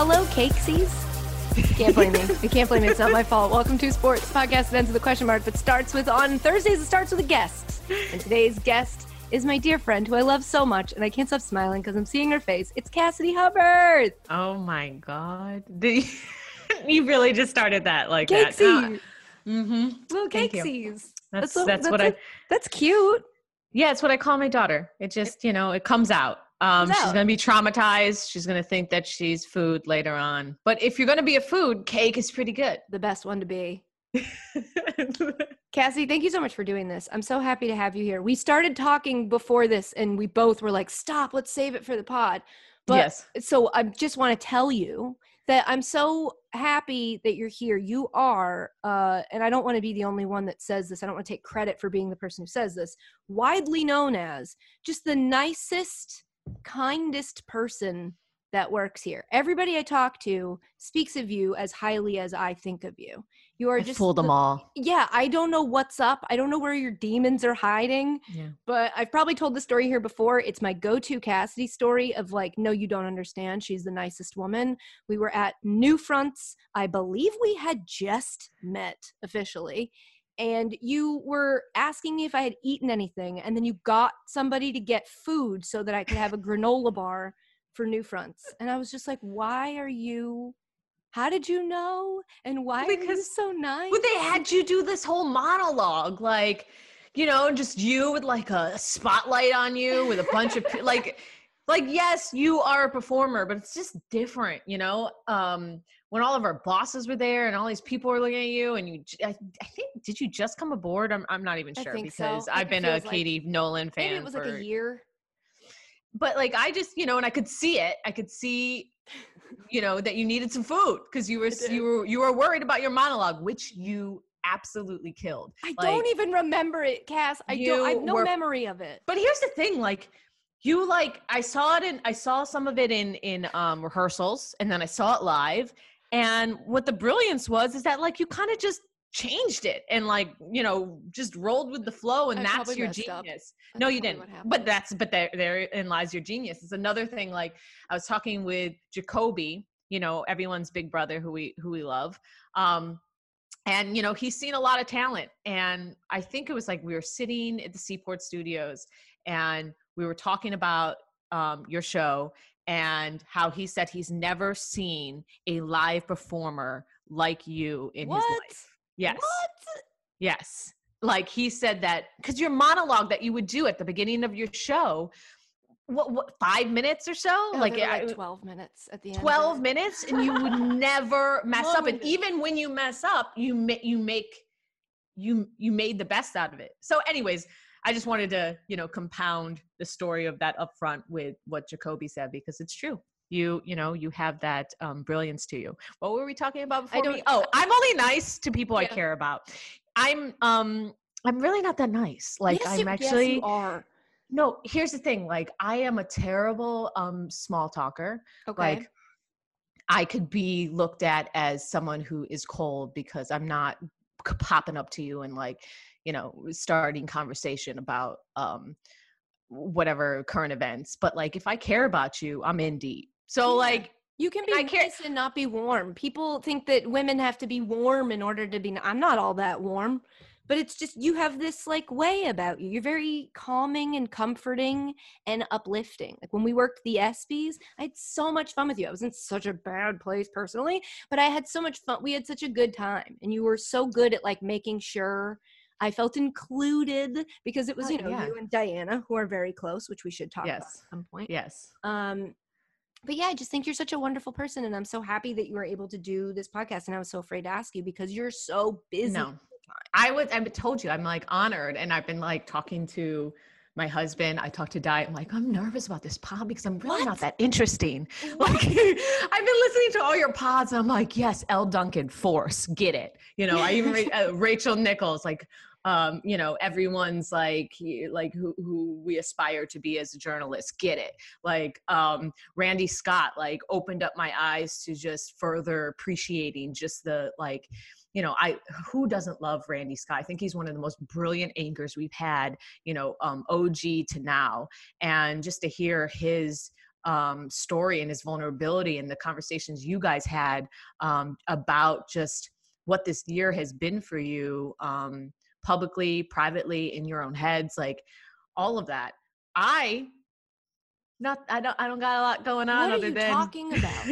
Hello, Cakesies. Can't blame me. You can't blame me. It's not my fault. Welcome to Sports Podcast that ends with a question mark, but starts with, on Thursdays, it starts with a guest. And today's guest is my dear friend who I love so much, and I can't stop smiling because I'm seeing her face. It's Cassidy Hubbarth. Oh, my God. You really just started that like Cakesies. That. Mm-hmm. Little Cakesies. That's cute. Yeah, it's what I call my daughter. It just, you know, it comes out. She's going to be traumatized. She's going to think that she's food later on. But if you're going to be a food, cake is pretty good. The best one to be. Cassie, thank you so much for doing this. I'm so happy to have you here. We started talking before this and we both were like, stop, let's save it for the pod. But, yes. So I just want to tell you that I'm so happy that you're here. You are, and I don't want to be the only one that says this. I don't want to take credit for being the person who says this, widely known as just the nicest, kindest person that works here. Everybody I talk to speaks of you as highly as I think of you. You are just fooled them all. Yeah. I don't know what's up. I don't know where your demons are hiding, but I've probably told the story here before. It's my go-to Cassidy story of like, no, you don't understand. She's the nicest woman. We were at New Fronts. I believe we had just met officially. And you were asking me if I had eaten anything. And then you got somebody to get food so that I could have a granola bar for New Fronts. And I was just like, how did you know? And why are you so nice? Well, they had you do this whole monologue, like, you know, just you with like a spotlight on you with a bunch of like, yes, you are a performer, but it's just different, you know? When all of our bosses were there and all these people were looking at you and you, I think, did you just come aboard? I'm not even sure because so. I've been a Katie Nolan fan. Maybe it was for, like a year. But like, I just, you know, and I could see it. I could see, you know, that you needed some food because you were worried about your monologue, which you absolutely killed. I don't even remember it, Cass. I have no memory of it. But here's the thing, like, you like, I saw some of it in rehearsals and then I saw it live. And what the brilliance was is that like, you kind of just changed it and like, you know, just rolled with the flow and that's your genius. No, you didn't. But therein lies your genius. It's another thing. Like I was talking with Jacoby, you know, everyone's big brother who we love. And, you know, he's seen a lot of talent and I think it was like, we were sitting at the Seaport Studios and we were talking about your show and how he said he's never seen a live performer like you in his life. Yes. What? Yes. Like he said that because your monologue that you would do at the beginning of your show, what 5 minutes or so? Oh, like 12 minutes at the end. 12 minutes and you would never mess up. And even when you mess up, you made the best out of it. So anyways, I just wanted to, you know, compound the story of that upfront with what Jacoby said, because it's true. You know, you have that brilliance to you. What were we talking about before? I'm only nice to people I care about. I'm really not that nice. Like yes, yes, you are. No, here's the thing. Like I am a terrible small talker. Okay. Like I could be looked at as someone who is cold because I'm not popping up to you and like, you know, starting conversation about whatever current events. But like, if I care about you, I'm in deep. So like, you can be nice and not be warm. People think that women have to be warm in order to be, I'm not all that warm, but it's just, you have this like way about you. You're very calming and comforting and uplifting. Like when we worked the ESPYs, I had so much fun with you. I was in such a bad place personally, but I had so much fun. We had such a good time and you were so good at like making sure I felt included because it was, you and Diana, who are very close, which we should talk about at some point. Yes. But yeah, I just think you're such a wonderful person. And I'm so happy that you were able to do this podcast. And I was so afraid to ask you because you're so busy. No, I told you, I'm like honored. And I've been like talking to my husband. I talked to Di. I'm like, I'm nervous about this pod because I'm really not that interesting. Like I've been listening to all your pods. And I'm like, yes, L. Duncan force, get it. You know, I even Rachel Nichols, like, you know, everyone's like who we aspire to be as a journalist, get it. Like, Randy Scott, like opened up my eyes to just further appreciating just the, like, you know, who doesn't love Randy Scott? I think he's one of the most brilliant anchors we've had, you know, OG to now, and just to hear his, story and his vulnerability and the conversations you guys had about just what this year has been for you, publicly, privately, in your own heads, like all of that. I don't got a lot going on other than— What are you talking about?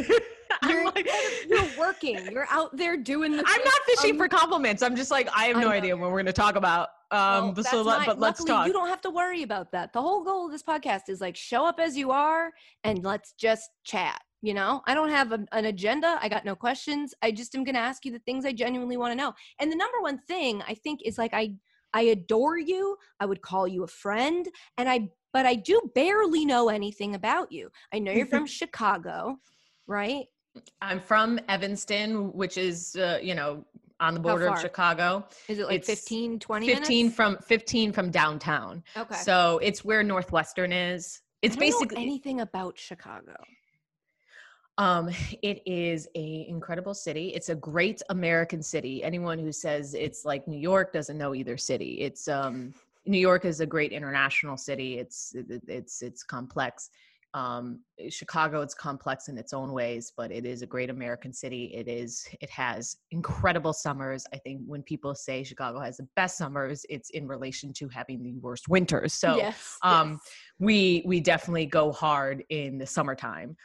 You're working. You're out there doing the— I'm not fishing for compliments. I'm just like, I have no idea what we're going to talk about. But let's talk. You don't have to worry about that. The whole goal of this podcast is like, show up as you are and let's just chat. You know, I don't have an agenda. I got no questions. I just am going to ask you the things I genuinely want to know. And the number one thing I think is like, I adore you. I would call you a friend, but I do barely know anything about you. I know you're from Chicago, right? I'm from Evanston, which is, on the border of Chicago. Is it like 15, 20 minutes? 15 from downtown. Okay. So it's where Northwestern is. It's basically— I don't know anything about Chicago. It is an incredible city. It's a great American city. Anyone who says it's like New York doesn't know either city. It's, New York is a great international city. It's complex. Chicago, it's complex in its own ways, but it is a great American city. It has incredible summers. I think when people say Chicago has the best summers, it's in relation to having the worst winters. So, we definitely go hard in the summertime.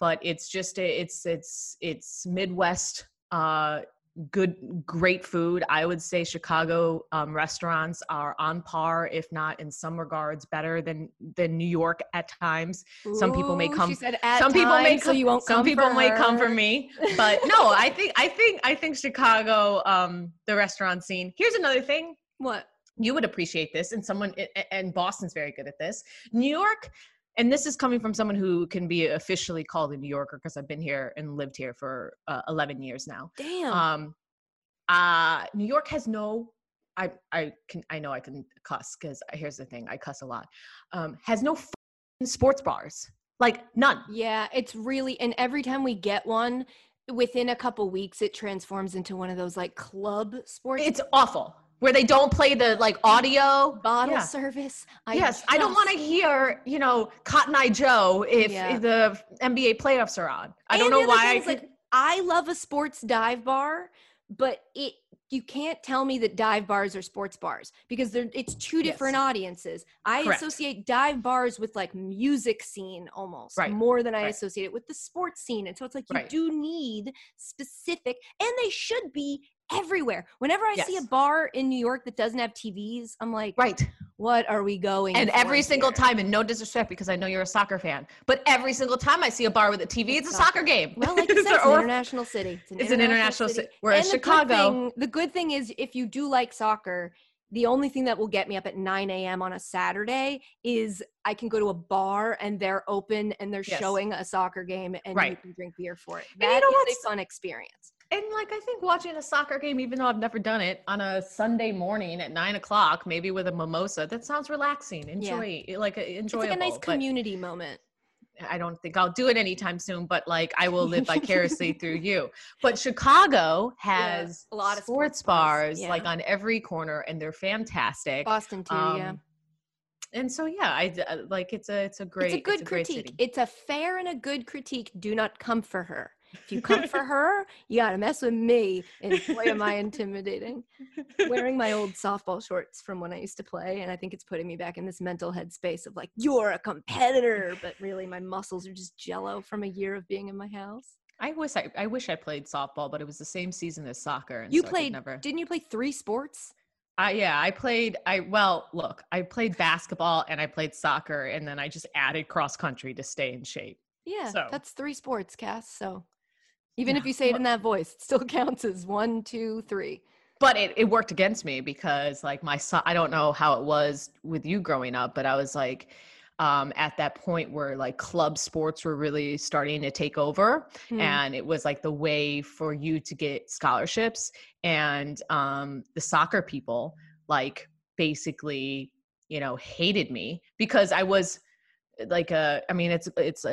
But it's just, it's Midwest, great food. I would say Chicago restaurants are on par, if not in some regards better than New York at times. Some people may come. She said at some times, people may come. So you won't some people may come for me, but no. I think Chicago, the restaurant scene. Here's another thing. What? You would appreciate this, and Boston's very good at this. New York. And this is coming from someone who can be officially called a New Yorker because I've been here and lived here for 11 years now. Damn. New York has no— I can cuss because here's the thing, I cuss a lot. Has no sports bars, like none. Yeah, it's really— and every time we get one, within a couple weeks, it transforms into one of those like club sports. It's awful. Where they don't play the like audio bottle service. I don't want to hear, Cotton Eye Joe if the NBA playoffs are on. I don't know why. I love a sports dive bar, but you can't tell me that dive bars are sports bars because it's two different audiences. Correct. Associate dive bars with like music scene almost more than I associate it with the sports scene. And so it's like, you do need specific, and they should be everywhere. Whenever I see a bar in New York that doesn't have TVs, I'm like, what are we going? And every single time, and no disrespect because I know you're a soccer fan, but every single time I see a bar with a TV, it's a soccer game. Well, like you said, it's an international city. It's an international city. Whereas Chicago. The good thing is, if you do like soccer, the only thing that will get me up at 9 a.m. on a Saturday is I can go to a bar and they're open and they're showing a soccer game and you can drink beer for it. That is a fun experience. And like, I think watching a soccer game, even though I've never done it, on a Sunday morning at 9 o'clock, maybe with a mimosa, that sounds relaxing. Enjoyable. It's like a nice community moment. I don't think I'll do it anytime soon, but like, I will live vicariously through you. But Chicago has a lot of sports bars like on every corner, and they're fantastic. Boston too, And so, I like it's a great critique. It's a fair and a good critique. Do not come for her. If you come for her, you gotta mess with me. And boy, am I intimidating. Wearing my old softball shorts from when I used to play, and I think it's putting me back in this mental headspace of like, you're a competitor, but really my muscles are just jello from a year of being in my house. I wish I played softball, but it was the same season as soccer. And didn't you play three sports? I played basketball and I played soccer, and then I just added cross country to stay in shape. Yeah, so. That's three sports, Cass, so. Even if you say it in that voice, it still counts as 1, 2, 3. But it worked against me because like I don't know how it was with you growing up, but I was like at that point where like club sports were really starting to take over and it was like the way for you to get scholarships, and the soccer people like basically, hated me because I was like it's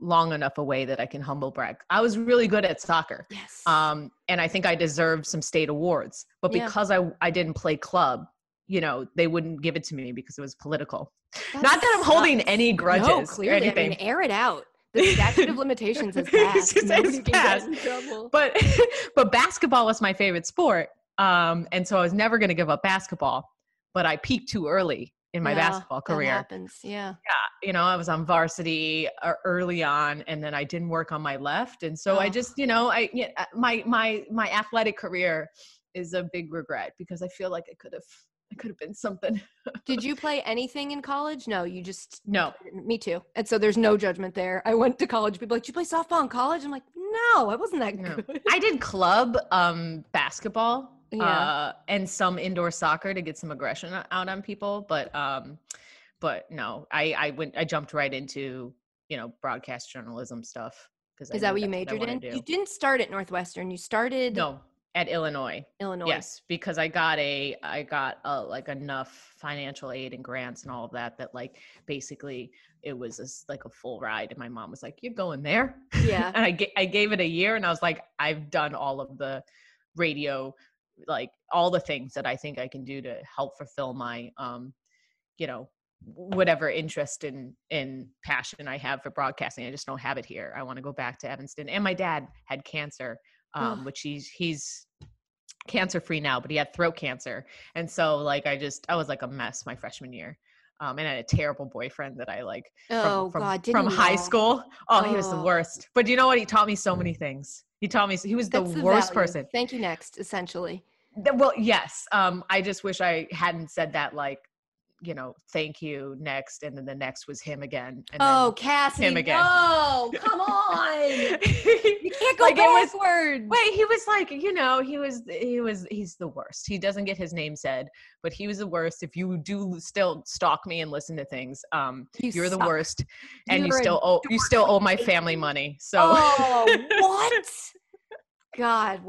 long enough away that I can humble brag. I was really good at soccer. Yes. And I think I deserved some state awards, but because I didn't play club, you know, they wouldn't give it to me because it was political. That not that I'm holding any grudges or anything. I mean, air it out. The statute of limitations is passed. But basketball was my favorite sport. And so I was never going to give up basketball, but I peaked too early in my basketball career. That happens. Yeah. You know, I was on varsity early on, and then I didn't work on my left. And so I just, you know, my athletic career is a big regret because I feel like it could have been something. Did you play anything in college? No, you just, no, me too. And so there's no judgment there. I went to college. People are like, did you play softball in college? I'm like, no, I wasn't that good. I did club, basketball. Yeah. And some indoor soccer to get some aggression out on people. But no, I jumped right into, you know, broadcast journalism stuff. Is that what you majored in? You didn't start at Northwestern. You started at Illinois. Yes. Because I got like enough financial aid and grants and all of that like basically it was like a full ride. And my mom was like, you're going there. Yeah. And I gave it a year and I was like, I've done all of the radio, like all the things that I think I can do to help fulfill my, you know, whatever interest in passion I have for broadcasting. I just don't have it here. I want to go back to Evanston. And my dad had cancer, which he's cancer free now, but he had throat cancer. And so like, I was like a mess my freshman year. And I had a terrible boyfriend that I like from high school. He was the worst, but you know what? He taught me so many things. He taught me he was the worst person. Thank you next, essentially. Well, yes. I just wish I hadn't said that, like, you know, thank you next. And then the next was him again. And then Cassidy. Him again. Oh, no, come on. You can't go like backwards. Wait, he was like, you know, he's the worst. He doesn't get his name said, but he was the worst. If you do still stalk me and listen to things, you're the worst. And you still owe my family money. So what? God,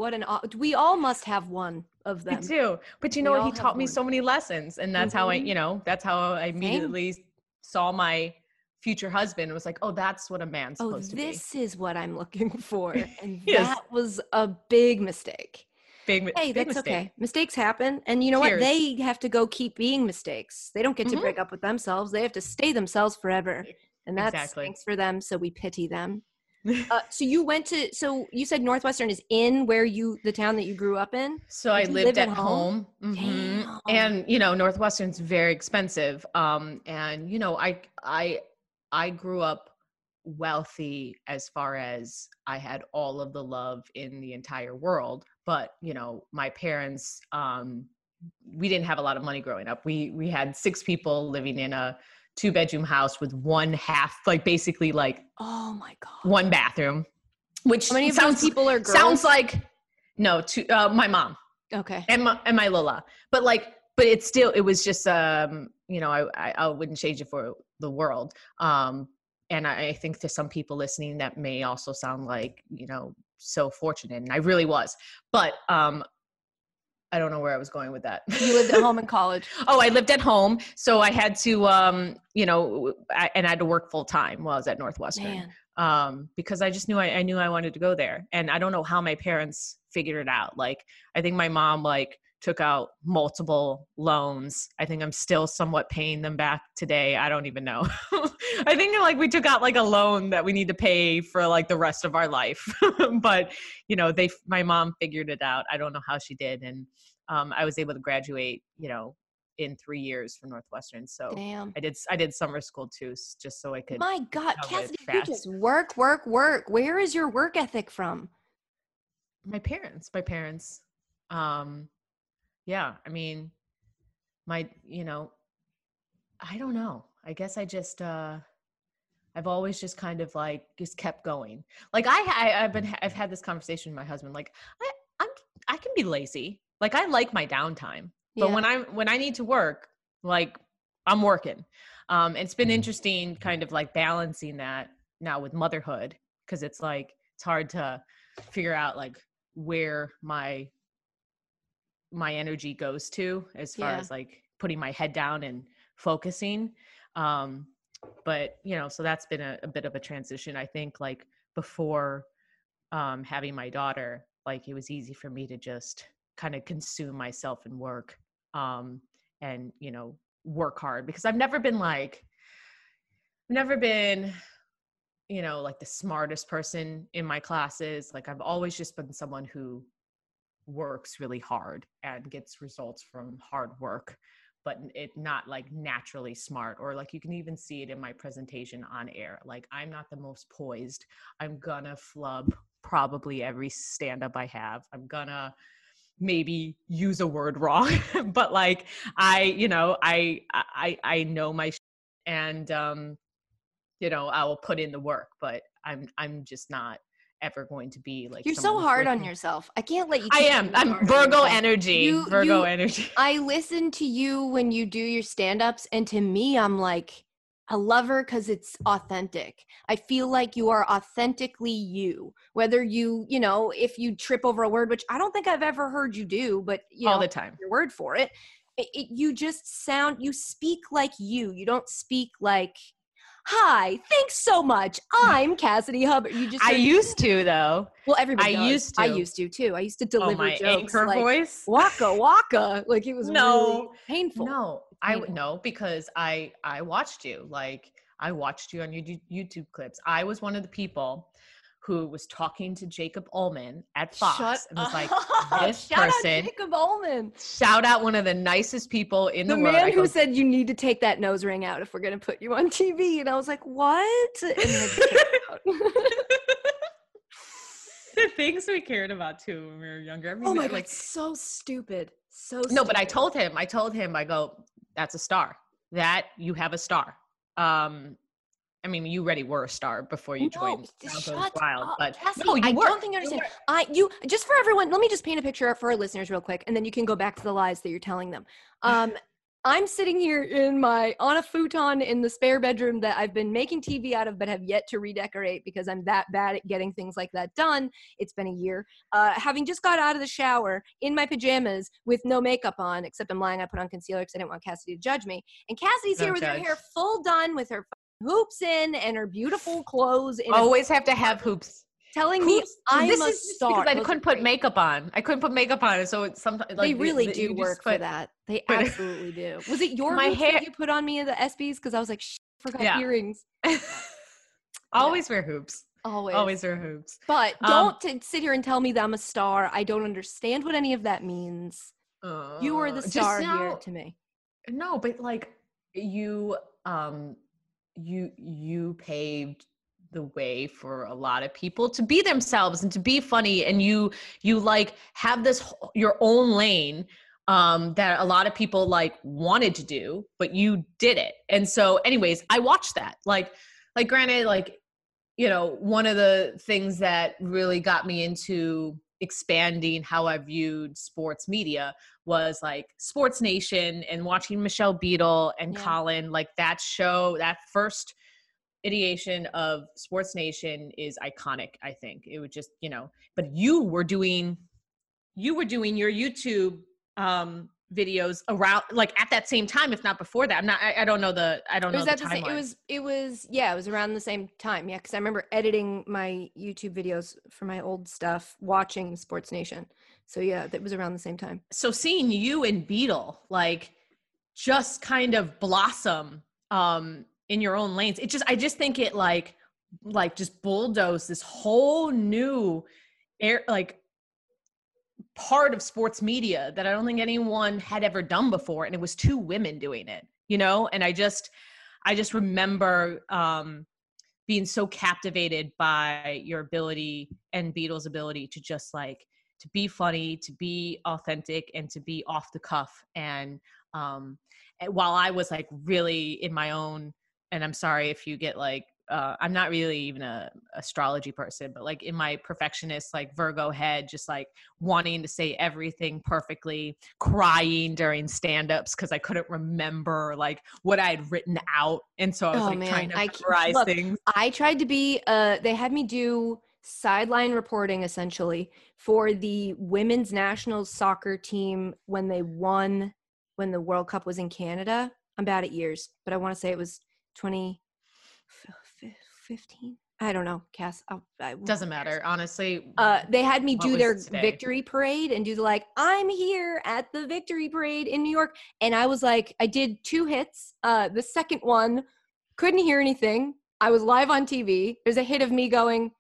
we all must have one of them. We do. But you know what? He taught me so many lessons. And that's how I immediately saw my future husband. It was like, oh, that's what a man's supposed to be. This is what I'm looking for. And that was a big mistake. Okay. Mistakes happen. And you know what? They have to go keep being mistakes. They don't get to break up with themselves. They have to stay themselves forever. And that's thanks for them. So we pity them. So you said Northwestern is in the town that you grew up in. So I lived at home. Mm-hmm. And you know, Northwestern's very expensive. And you know, I grew up wealthy as far as I had all of the love in the entire world, but you know, my parents, we didn't have a lot of money growing up. We had six people living in a 2-bedroom house with one half, like basically like one bathroom, which sounds like my mom. Okay. And my Lola, but it's still, it was just, you know, I wouldn't change it for the world. And I think to some people listening that may also sound like, you know, so fortunate, and I really was, but, I don't know where I was going with that. You lived at home in college. I lived at home. So I had to, you know, I had to work full time while I was at Northwestern, because I just knew I wanted to go there. And I don't know how my parents figured it out. Like, I think my mom took out multiple loans. I think I'm still somewhat paying them back today. I don't even know. I think we took out a loan that we need to pay for the rest of our life. But you know, my mom figured it out. I don't know how she did. And I was able to graduate, you know, in 3 years from Northwestern. So I did summer school too, just so I could. My God, Cassidy, you just work. Where is your work ethic from? My parents. Yeah. I mean, I don't know. I guess I just, I've always just kind of just kept going. Like I've had this conversation with my husband. Like I can be lazy. Like I like my downtime, but when I need to work, I'm working. And it's been interesting kind of balancing that now with motherhood. Cause it's it's hard to figure out where my energy goes to as far as putting my head down and focusing. But you know, so that's been a bit of a transition. I think before having my daughter, it was easy for me to just kind of consume myself in work. and, you know, work hard, because I've never been like, you know, like the smartest person in my classes. Like I've always just been someone who works really hard and gets results from hard work, but it's not like naturally smart, or like you can even see it in my presentation on air. Like I'm not the most poised. I'm gonna flub probably every stand-up I have. I'm gonna maybe use a word wrong, but like I know my shit, and you know, I will put in the work, but I'm just not ever going to be like, you're so hard on yourself. I can't let you. I am. I'm Virgo energy. Virgo energy. I listen to you when you do your stand-ups, and to me, I'm like, I love her because it's authentic. I feel like you are authentically you, whether you know, if you trip over a word, which I don't think I've ever heard you do, but you all know, the time, your word for it. You just sound, you speak like you. You don't speak like, hi, thanks so much, I'm Cassidy Hubbarth. I used to, though. Well, everybody does. I used to, too. I used to deliver jokes. Oh, my anchor voice? Waka, waka. Like, it was really painful. No, because I watched you. Like, I watched you on your YouTube clips. I was one of the people who was talking to Jacob Ullman at Fox. Shout out Jacob Ullman. Shout out one of the nicest people in the world. The man who said, you need to take that nose ring out if we're going to put you on TV. And I was like, what? And the things we cared about too when we were younger. I mean, oh my God, like, so stupid. No, but I told him, I go, that's a star. That, you have a star. I mean, you already were a star before you joined Wild. But Cassie, no, I don't think you understand. You just, for everyone, let me just paint a picture for our listeners real quick, and then you can go back to the lies that you're telling them. I'm sitting here on a futon in the spare bedroom that I've been making TV out of, but have yet to redecorate because I'm that bad at getting things like that done. It's been a year. Having just got out of the shower in my pajamas with no makeup on, except I'm lying, I put on concealer because I didn't want Cassidy to judge me. And Cassidy's here with her hair full done, with her hoops in and her beautiful clothes. Always have to have hoops. Telling hoops, me I'm this a is star. Because I couldn't put makeup on. So it's sometimes like, they really do work for that. They absolutely do. Was it your hoops that you put on me in the ESPYs? Because I was like, forgot earrings. Always wear hoops. Always wear hoops. But don't sit here and tell me that I'm a star. I don't understand what any of that means. You are the star here to me. No, but like you paved the way for a lot of people to be themselves and to be funny, and you like have this your own lane that a lot of people like wanted to do, but you did it. And so anyways, I watched that, like granted, like, you know, one of the things that really got me into expanding how I viewed sports media was like Sports Nation and watching Michelle Beadle and Colin, like that show, that first ideation of Sports Nation is iconic. I think it would just, you know, but you were doing your YouTube videos around like at that same time, if not before that. I don't know the timeline. It was around the same time. Yeah. Cause I remember editing my YouTube videos for my old stuff, watching Sports Nation. So yeah, that was around the same time. So seeing you and Beadle, like just kind of blossom, in your own lanes. I just think it like just bulldozed this whole new part of sports media that I don't think anyone had ever done before. And it was two women doing it, you know? And I just remember being so captivated by your ability and Beatles' ability to just like, to be funny, to be authentic, and to be off the cuff. And while I was like really in my own, and I'm sorry if you get like, I'm not really even a astrology person, but like in my perfectionist, like Virgo head, just like wanting to say everything perfectly, crying during stand-ups because I couldn't remember like what I had written out. And so I was trying to memorize things. I tried to be, they had me do sideline reporting essentially for the women's national soccer team when the World Cup was in Canada. I'm bad at years, but I want to say it was 2015 I don't know, Cass. Doesn't matter, honestly. They had me do their victory parade and do the like, I'm here at the victory parade in New York. And I was like, I did two hits. The second one, couldn't hear anything. I was live on TV. There's a hit of me going,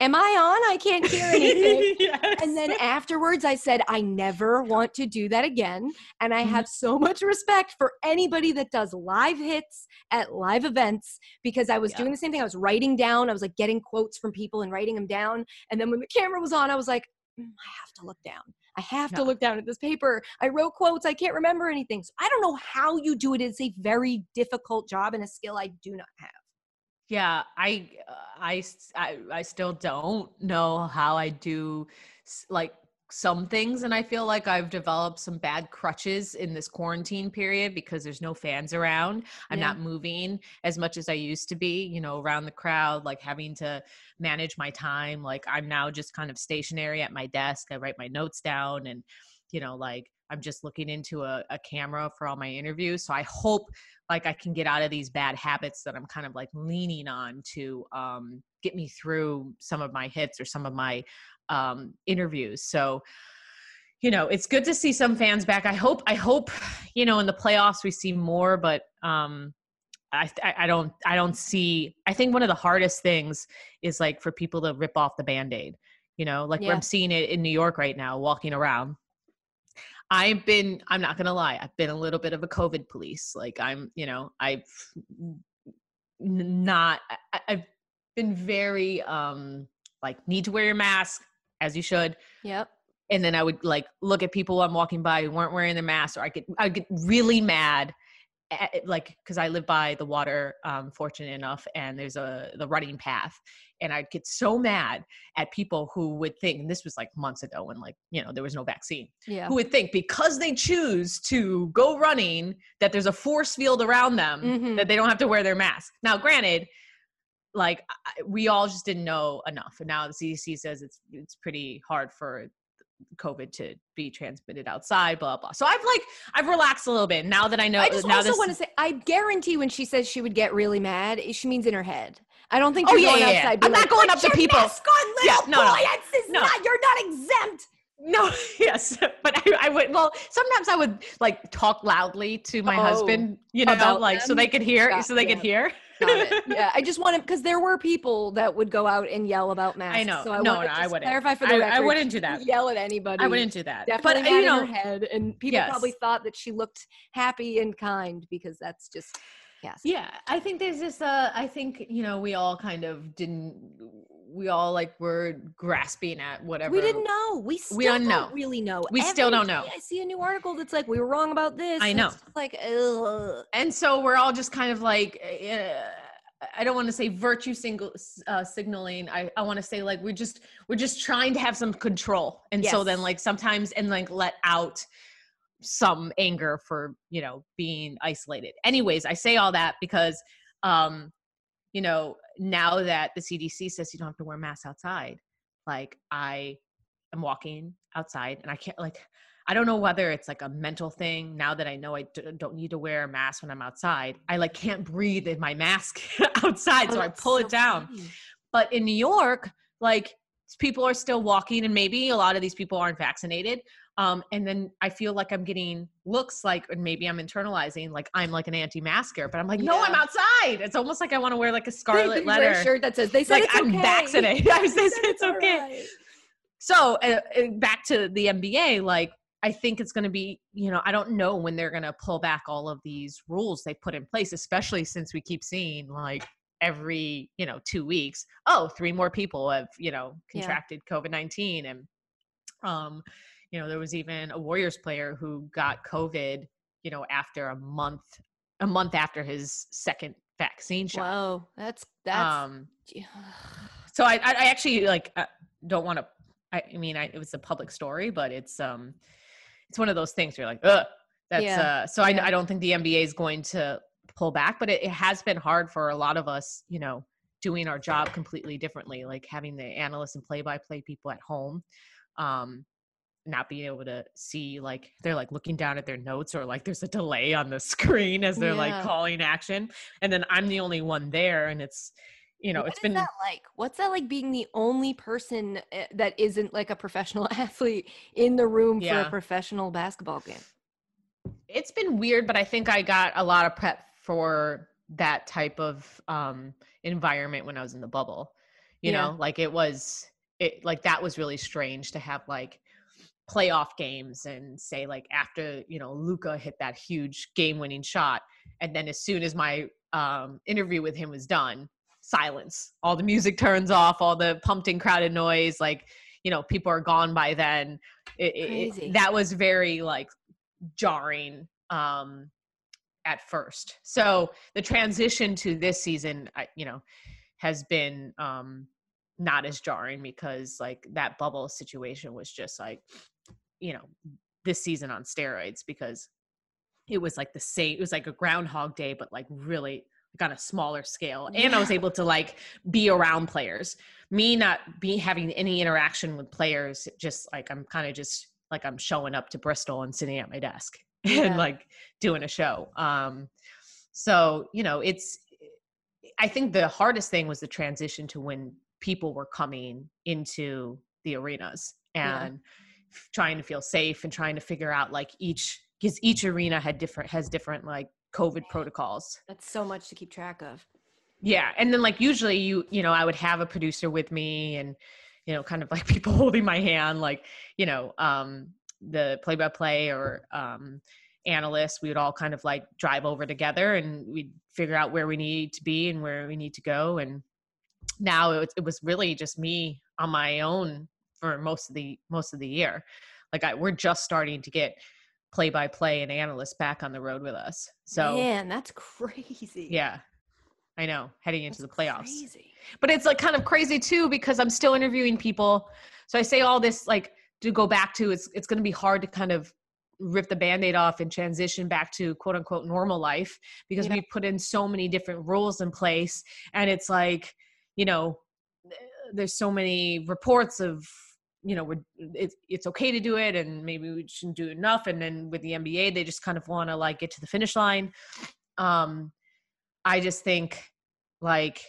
am I on? I can't hear anything. Yes. And then afterwards I said, I never want to do that again. And I have so much respect for anybody that does live hits at live events, because I was doing the same thing. I was writing down, I was like getting quotes from people and writing them down. And then when the camera was on, I was like, I have to look down. I have to look down at this paper. I wrote quotes. I can't remember anything. So I don't know how you do it. It's a very difficult job and a skill I do not have. Yeah, I still don't know how I do like some things. And I feel like I've developed some bad crutches in this quarantine period because there's no fans around. I'm not moving as much as I used to be, you know, around the crowd, like having to manage my time. Like I'm now just kind of stationary at my desk. I write my notes down and, you know, like I'm just looking into a camera for all my interviews. So I hope like I can get out of these bad habits that I'm kind of like leaning on to get me through some of my hits or some of my interviews. So, you know, it's good to see some fans back. I hope, you know, in the playoffs we see more, but I think one of the hardest things is like for people to rip off the Band-Aid, you know, like I'm seeing it in New York right now, walking around. I'm not going to lie. I've been a little bit of a COVID police. Like I've been very, like need to wear your mask as you should. Yep. And then I would like, look at people I'm walking by who weren't wearing their masks, or I get really mad at, like, cause I live by the water, fortunate enough. And there's the running path. And I'd get so mad at people who would think, and this was like months ago when like, you know, there was no vaccine, who would think because they choose to go running that there's a force field around them that they don't have to wear their mask. Now, granted, like we all just didn't know enough. And now the CDC says it's pretty hard for COVID to be transmitted outside, blah, blah. So I've relaxed a little bit now that I know. I just want to say, I guarantee when she says she would get really mad, she means in her head. I don't think she's going outside. I'm not going up to people. Mask on, you're not exempt. No, yes. But I would, well, sometimes I would like talk loudly to my husband, you know, like so they could hear, Yeah. I just want to, because there were people that would go out and yell about masks. I know. So I wouldn't clarify for the record. I wouldn't do that. Yell at anybody. I wouldn't do that. Definitely but, you know, in her head. And people probably thought that she looked happy and kind because that's just, yes. Yeah. I think there's this, I think, you know, we all kind of didn't, we all like were grasping at whatever. We didn't know. We still don't really know. We still don't know. I see a new article that's like, we were wrong about this. I know. It's like, ugh. And so we're all just kind of like, I don't want to say virtue signaling. I want to say like, we're just trying to have some control. And so then like sometimes and like let out some anger for, you know, being isolated. Anyways, I say all that because, you know, now that the CDC says you don't have to wear masks outside, like I am walking outside and I can't like, I don't know whether it's like a mental thing now that I know I don't need to wear a mask when I'm outside. I like can't breathe in my mask outside. So I pull it down. Funny. But in New York, like people are still walking and maybe a lot of these people aren't vaccinated. And then I feel like I'm getting looks like, and maybe I'm internalizing, like I'm like an anti-masker, but I'm like, no, I'm outside. It's almost like I want to wear like a scarlet letter wear a shirt that says, they said like, it's I'm okay. vaccinated. I said it's okay. Right. So back to the NBA, like, I think it's going to be, you know, I don't know when they're going to pull back all of these rules they put in place, especially since we keep seeing like every, you know, 2 weeks, three more people have, you know, contracted COVID-19. And, you know, there was even a Warriors player who got COVID, you know, after a month after his second vaccine shot. Wow. So I actually like, don't want to, it was a public story, but it's one of those things where you're like, ugh, that's, I don't think the NBA is going to pull back, but it has been hard for a lot of us, you know, doing our job completely differently, like having the analysts and play-by-play people at home, not being able to see, like, they're like looking down at their notes or like there's a delay on the screen as they're like calling action. And then I'm the only one there and it's, you know, it's been that like, what's that like being the only person that isn't like a professional athlete in the room for a professional basketball game? It's been weird, but I think I got a lot of prep for that type of environment when I was in the bubble, you know, like it was like, that was really strange to have like playoff games and say like after, you know, Luca hit that huge game-winning shot. And then as soon as my interview with him was done, silence, all the music turns off, all the pumped in crowded noise. Like, you know, people are gone by then. That was very like jarring at first. So the transition to this season, you know, has been not as jarring because like that bubble situation was just like, you know, this season on steroids, because it was like the same, it was like a Groundhog Day, but like really like on a smaller scale. And I was able to like be around players, me not be having any interaction with players. Just like, I'm kind of just like, I'm showing up to Bristol and sitting at my desk and like doing a show. So, you know, I think the hardest thing was the transition to when people were coming into the arenas and trying to feel safe and trying to figure out like because each arena has different like COVID protocols. That's so much to keep track of. Yeah. And then like, usually you know, I would have a producer with me and, you know, kind of like people holding my hand, like, you know, the play-by-play or analysts, we would all kind of like drive over together and we'd figure out where we need to be and where we need to go. And now it was really just me on my own for most of the year. Like we're just starting to get play-by-play and analysts back on the road with us. So man, that's crazy. Yeah, I know. Heading into the playoffs. Crazy. But it's like kind of crazy too, because I'm still interviewing people. So I say all this like to go back to, it's going to be hard to kind of rip the Band-Aid off and transition back to quote unquote normal life, because we put in so many different rules in place. And it's like, you know, there's so many reports of, you know, it's okay to do it and maybe we shouldn't do enough. And then with the NBA, they just kind of want to like get to the finish line. I just think like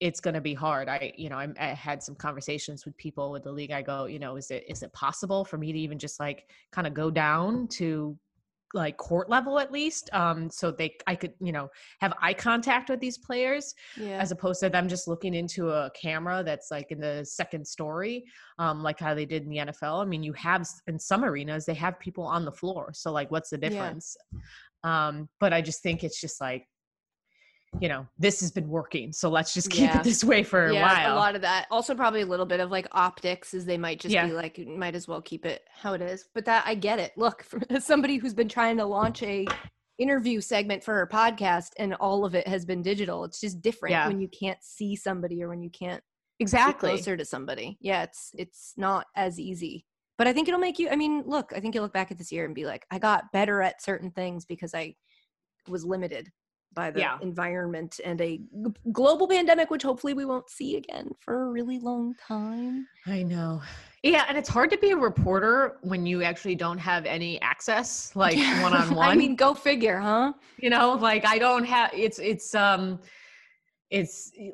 it's going to be hard. I had some conversations with people with the league. I go, you know, is it possible for me to even just like kind of go down to like court level at least? So I could, you know, have eye contact with these players as opposed to them just looking into a camera that's like in the second story, like how they did in the NFL. I mean, you have in some arenas, they have people on the floor. So like, what's the difference? Yeah. But I just think it's just like, you know, this has been working, so let's just keep it this way for a while. A lot of that. Also probably a little bit of like optics, is they might just be like, might as well keep it how it is. But that, I get it. Look, as somebody who's been trying to launch a interview segment for her podcast and all of it has been digital, it's just different when you can't see somebody or when you can't get closer to somebody. Yeah, it's not as easy. But I think it'll make you, I mean, look, I think you'll look back at this year and be like, I got better at certain things because I was limited by the environment and a global pandemic, which hopefully we won't see again for a really long time. I know. Yeah. And it's hard to be a reporter when you actually don't have any access, like one-on-one. I mean, go figure, huh? You know, like I don't have, it's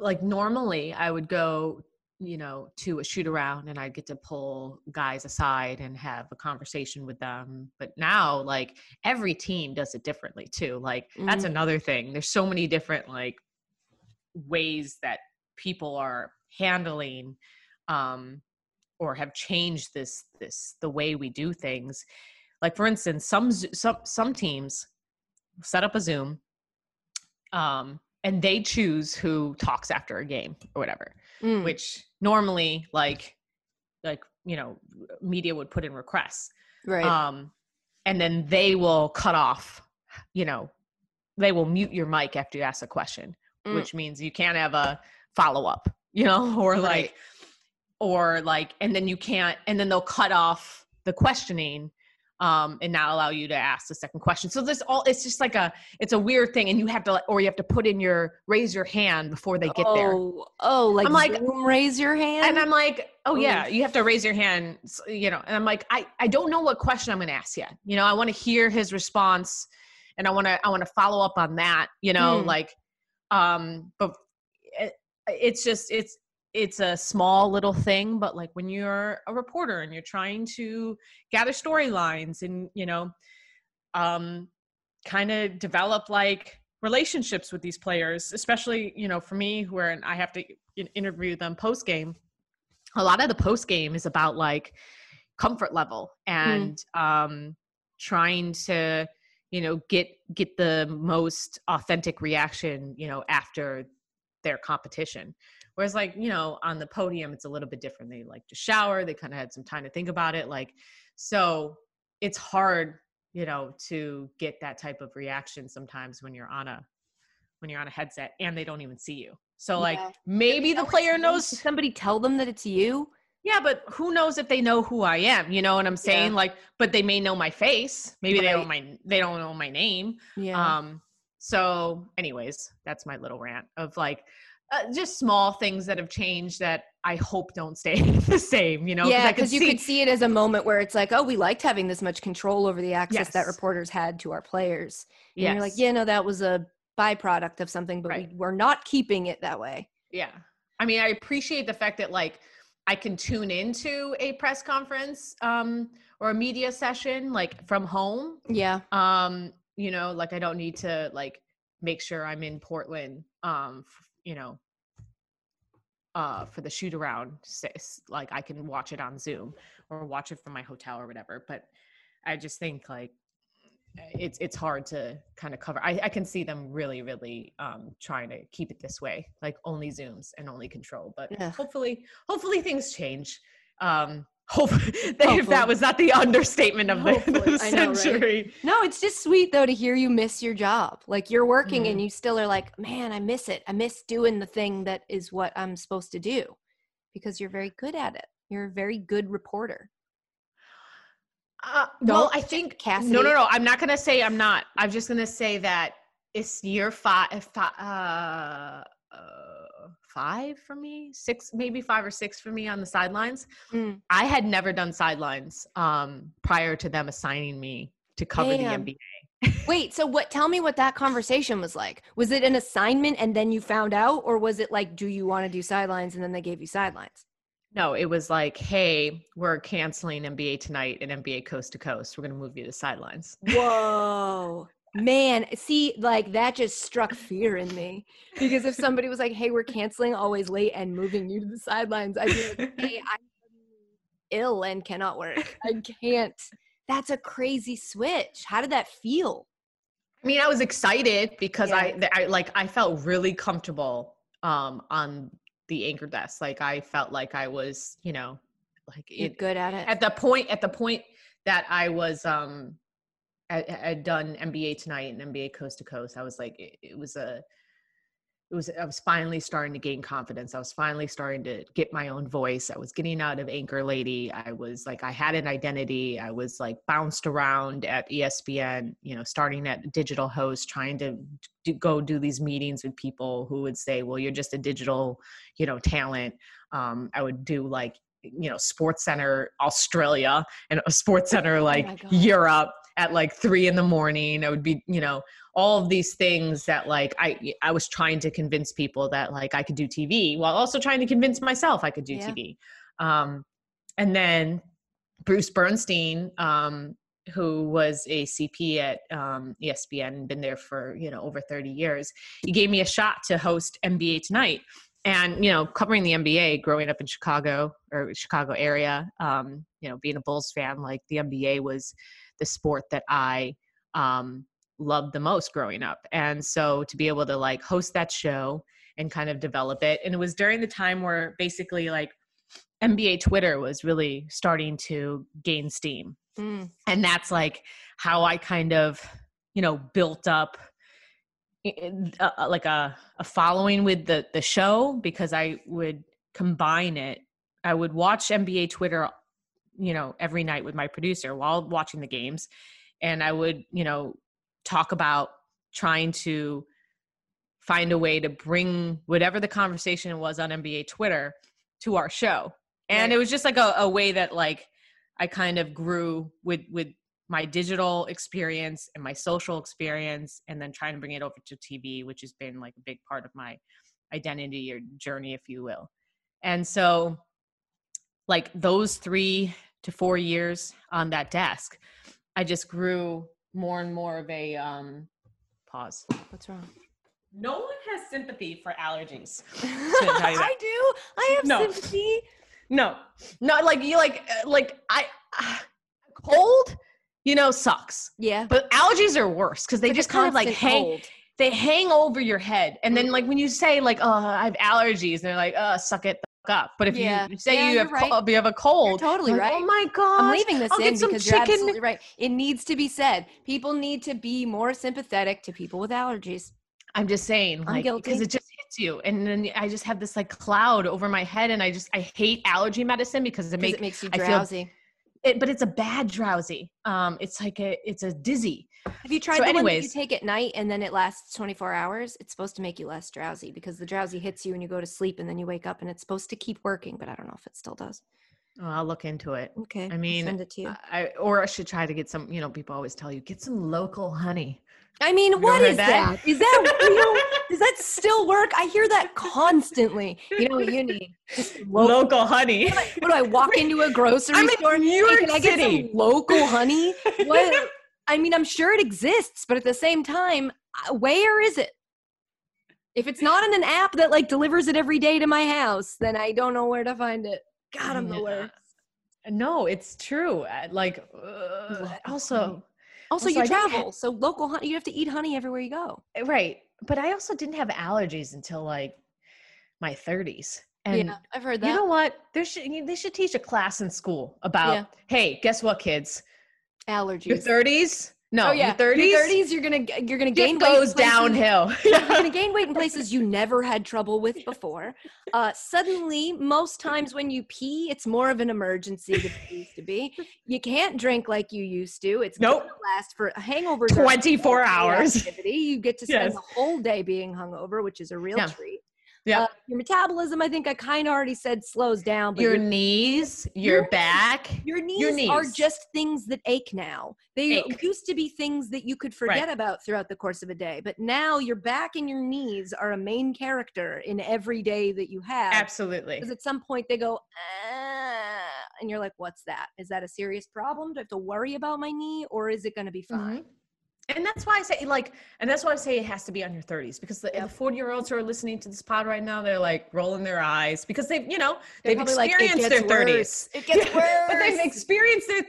like normally I would go, you know, to a shoot around and I get to pull guys aside and have a conversation with them. But now like every team does it differently too. Like that's another thing. There's so many different like ways that people are handling or have changed this, the way we do things. Like for instance, some teams set up a Zoom and they choose who talks after a game or whatever, which normally like, you know, media would put in requests. Right. And then they will cut off, you know, they will mute your mic after you ask a question, which means you can't have a follow-up, you know, or like, or like, and then you can't, and then they'll cut off the questioning and not allow you to ask the second question. So this all, it's just like it's a weird thing, and you have to, or you have to put in raise your hand before they get there. Oh, like, I'm like, Zoom, raise your hand. And I'm like, oh yeah, you have to raise your hand, you know? And I'm like, I don't know what question I'm going to ask yet. You know, I want to hear his response and I want to follow up on that, you know, like, but it's just, it's a small little thing, but like when you're a reporter and you're trying to gather storylines and, you know, kind of develop like relationships with these players, especially, you know, for me where I have to interview them post game. A lot of the post game is about like comfort level and, trying to, you know, get the most authentic reaction, you know, after their competition. Whereas like, you know, on the podium, it's a little bit different. They like to shower. They kind of had some time to think about it. Like, so it's hard, you know, to get that type of reaction sometimes when you're on a headset and they don't even see you. So like, maybe the player knows. Did somebody tell them that it's you? Yeah, but who knows if they know who I am? You know what I'm saying? Yeah. Like, but they may know my face. Maybe they don't know my name. Yeah. So anyways, that's my little rant of like, just small things that have changed that I hope don't stay the same, you know? Yeah, because you could see it as a moment where it's like, oh, we liked having this much control over the access that reporters had to our players. And you're like, yeah, no, that was a byproduct of something, but we're not keeping it that way. Yeah. I mean, I appreciate the fact that like, I can tune into a press conference or a media session like from home. Yeah. You know, like I don't need to like make sure I'm in Portland, you know, for the shoot around. Like I can watch it on Zoom or watch it from my hotel or whatever. But I just think like it's hard to kind of cover. I can see them really, really trying to keep it this way, like only Zooms and only control. But hopefully things change. Hopefully. If that was not the understatement of the century. Right? No, it's just sweet though to hear you miss your job. Like you're working and you still are like, man, I miss it. I miss doing the thing that is what I'm supposed to do because you're very good at it. You're a very good reporter. Well, I think Cassidy. No. I'm not going to say I'm not. I'm just going to say that it's year five for me, six, maybe 5 or 6 for me on the sidelines. I had never done sidelines prior to them assigning me to cover the NBA. Wait, so what? Tell me what that conversation was like. Was it an assignment and then you found out, or was it like, do you want to do sidelines? And then they gave you sidelines. No, it was like, hey, we're canceling NBA Tonight and NBA Coast to Coast. We're going to move you to sidelines. Whoa, man. See, like that just struck fear in me because if somebody was like, hey, we're canceling Always Late and moving you to the sidelines, I'd be like, hey, I'm ill and cannot work. I can't. That's a crazy switch. How did that feel? I mean, I was excited because I felt really comfortable on the anchor desk. Like I felt like I was, you know, like good at it at the point that I was, I'd done NBA Tonight and NBA Coast to Coast. I was like, I was finally starting to gain confidence. I was finally starting to get my own voice. I was getting out of anchor lady. I was like, I had an identity. I was like bounced around at ESPN, you know, starting at digital host, trying to do these meetings with people who would say, well, you're just a digital, you know, talent. I would do like, you know, SportsCenter Australia and SportsCenter like Europe at like 3 a.m. I would be, you know, all of these things that like, I was trying to convince people that like I could do TV while also trying to convince myself I could do TV. And then Bruce Bernstein, who was a CP at ESPN and been there for, you know, over 30 years, he gave me a shot to host NBA Tonight. And, you know, covering the NBA, growing up in Chicago or Chicago area, you know, being a Bulls fan, like the NBA was the sport that I loved the most growing up. And so to be able to like host that show and kind of develop it. And it was during the time where basically like NBA Twitter was really starting to gain steam. And that's like how I kind of, you know, built up like a following with the show because I would combine it. I would watch NBA Twitter, you know, every night with my producer while watching the games. And I would, you know, talk about trying to find a way to bring whatever the conversation was on NBA Twitter to our show. And it was just like a way that like I kind of grew with my digital experience and my social experience, and then trying to bring it over to TV, which has been like a big part of my identity or journey, if you will. And so like those 3 to 4 years on that desk, I just grew more and more of a, pause. What's wrong? No one has sympathy for allergies. I do. I have sympathy. No, like you like I cold, you know, sucks. Yeah. But allergies are worse because they just kind of like hang over your head. And then like when you say like, oh, I have allergies, they're like, oh, suck it the fuck up. But if you say you have a cold, you're totally right. Oh my God. I'm leaving this in because you're absolutely right. It needs to be said. People need to be more sympathetic to people with allergies. I'm just saying, like, because it just hits you. And then I just have this like cloud over my head, and I hate allergy medicine because it makes you drowsy. But it's a bad drowsy. It's like it's a dizzy. Have you tried the one that you take at night and then it lasts 24 hours? It's supposed to make you less drowsy because the drowsy hits you and you go to sleep and then you wake up and it's supposed to keep working, but I don't know if it still does. Well, I'll look into it. Okay. I mean, I'll send it to you. Or I should try to get some, you know, people always tell you, get some local honey. I mean, what is that? Is that real? Does that still work? I hear that constantly. You know what you need? Just local honey. What do I walk into a grocery store? I'm in New York City. Can I get some local honey? What? I mean, I'm sure it exists, but at the same time, where is it? If it's not in an app that like delivers it every day to my house, then I don't know where to find it. God, I'm the worst. No, it's true. Like, Also, you travel, so local honey, you have to eat honey everywhere you go. Right. But I also didn't have allergies until like my 30s. And yeah, I've heard that. You know what? They should teach a class in school about, hey, guess what, kids? Allergies. Your 30s? No, your 30s? Your 30s, you're gonna gain weight. It goes downhill. You're gonna gain weight in places you never had trouble with before. Suddenly, most times when you pee, it's more of an emergency than it used to be. You can't drink like you used to. It's gonna last for a hangover. 24 hours. Activity. You get to spend the whole day being hungover, which is a real treat. Yeah, your metabolism, I think I kind of already said, slows down. But your knees, your back, your knees are just things that ache now. They used to be things that you could forget about throughout the course of a day. But now your back and your knees are a main character in every day that you have. Absolutely. Because at some point they go, and you're like, what's that? Is that a serious problem? Do I have to worry about my knee, or is it going to be fine? Mm-hmm. And that's why I say it has to be on your 30s, because the 40-year-olds who are listening to this pod right now, they're like rolling their eyes because they've experienced their 30s. It gets worse. But they've experienced their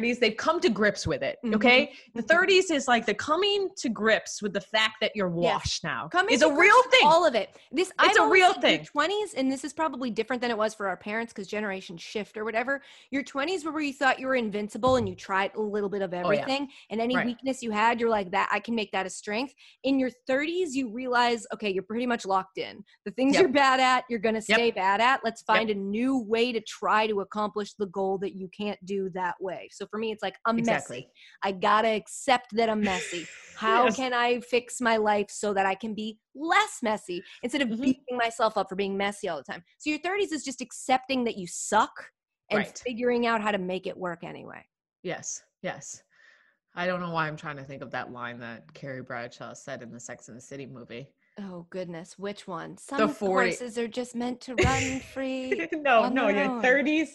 30s. They've come to grips with it. Okay. Mm-hmm. The 30s is like the coming to grips with the fact that you're washed now. Coming is a real thing. All of it. It's a real thing. Your 20s, and this is probably different than it was for our parents because generation shift or whatever. Your 20s were where you thought you were invincible and you tried a little bit of everything, and any weakness you had, you're like, that I can make that a strength. In your 30s, you realize, okay, you're pretty much locked in. The things you're bad at, you're gonna stay bad at. Let's find a new way to try to accomplish the goal that you can't do that way. So for me, it's like, I'm messy. I gotta accept that I'm messy. How can I fix my life so that I can be less messy instead of beating myself up for being messy all the time? So your 30s is just accepting that you suck and figuring out how to make it work anyway. Yes. I don't know why I'm trying to think of that line that Carrie Bradshaw said in the Sex and the City movie. Oh, goodness. Which one? Horses are just meant to run free. No, your 30s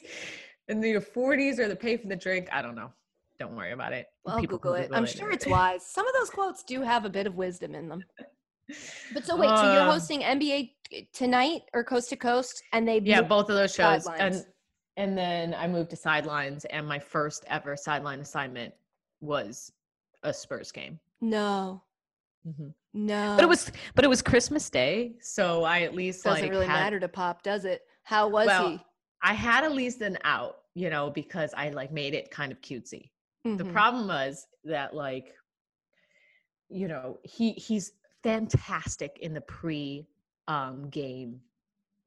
and your 40s are the pay for the drink. I don't know. Don't worry about it. Well, Google it. I'm sure it's wise. Some of those quotes do have a bit of wisdom in them. But so wait, so you're hosting NBA Tonight or Coast to Coast, and they both of those shows. And then I moved to sidelines, and my first ever sideline assignment was a Spurs game. No. But it was Christmas Day, so I at least matter to Pop, does it? How was he? I had at least an out, because I made it kind of cutesy. Mm-hmm. The problem was that he's fantastic in the pre-game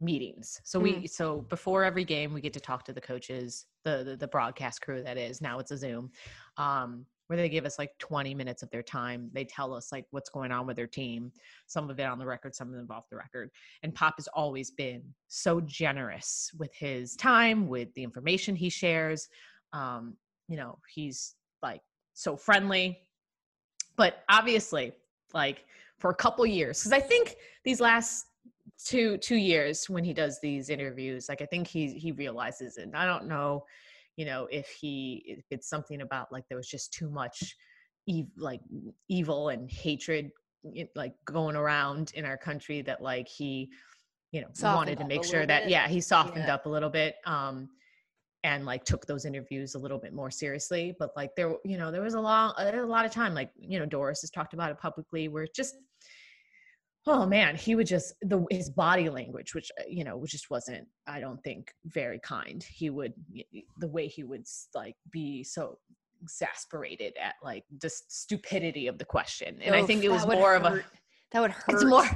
meetings. So so before every game, we get to talk to the coaches, the broadcast crew, that is, now it's a Zoom, where they give us 20 minutes of their time. They tell us what's going on with their team, some of it on the record, some of it off the record. And Pop has always been so generous with his time, with the information he shares. He's so friendly, but obviously for a couple years, because I think these last 2 years when he does these interviews. Like, I think he realizes it. And I don't know, you know, if it's something about like there was just too much evil and hatred like going around in our country that like he, you know, wanted to make sure that, yeah, he softened up a little bit. And like took those interviews a little bit more seriously, but like there, you know, there was a lot of time, like, you know, Doris has talked about it publicly where it's just, oh man, he would just, his body language, which, you know, just wasn't, I don't think, very kind. He would, the way he would like be so exasperated at like the stupidity of the question. And I think it was more of a, that would hurt.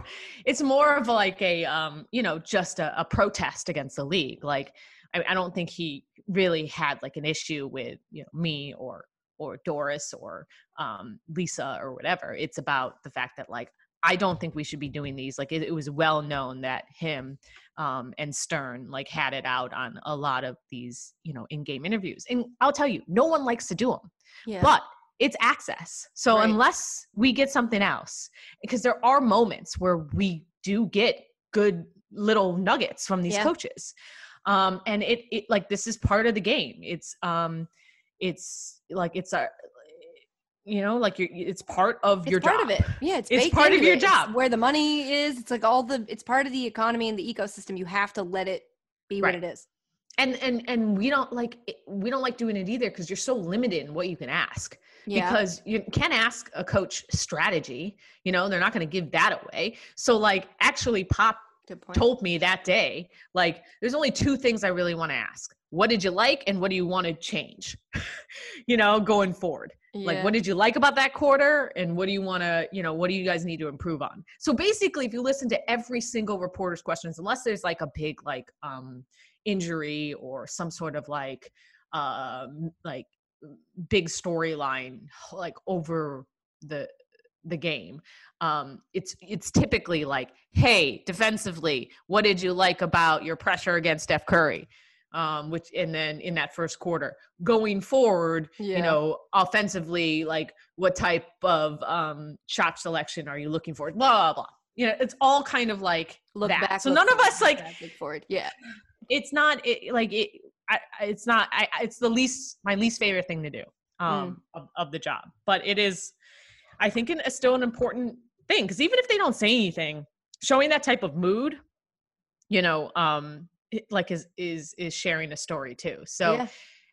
It's more of like a, you know, just a protest against the league. Like, I don't think he really had like an issue with, you know, me or Doris or Lisa or whatever. It's about the fact that like, I don't think we should be doing these. Like it was well known that him and Stern like had it out on a lot of these, you know, in-game interviews. And I'll tell you, no one likes to do them, but it's access. So unless we get something else, because there are moments where we do get good little nuggets from these coaches. And it like, this is part of the game. It's like, it's a, you know, like it's part of your job. It's part of it. Yeah. It's part of your job. It's where the money is. It's like it's part of the economy and the ecosystem. You have to let it be what it is. And we don't like doing it either. 'Cause you're so limited in what you can ask. Yeah. Because you can ask a coach strategy, you know, they're not going to give that away. So like actually Pop told me that day, like, there's only two things I really want to ask. What did you like? And what do you want to change, you know, going forward? Yeah. Like, what did you like about that quarter? And what do you want to, you know, what do you guys need to improve on? So basically, if you listen to every single reporter's questions, unless there's like a big, like, injury or some sort of like big storyline, like over the game. It's typically like, hey, defensively, what did you like about your pressure against Steph Curry? Which, and then in that first quarter going forward, you know, offensively, like what type of, shot selection are you looking for? Blah, blah, blah. You know, it's all kind of like look that. Back, so look none forward, of us like, back, look forward. Yeah, it's not it, like, it, I, it's not, I, it's the least, my least favorite thing to do, of the job, but it is, I think it's still an important thing because even if they don't say anything, showing that type of mood, you know, like is sharing a story too. So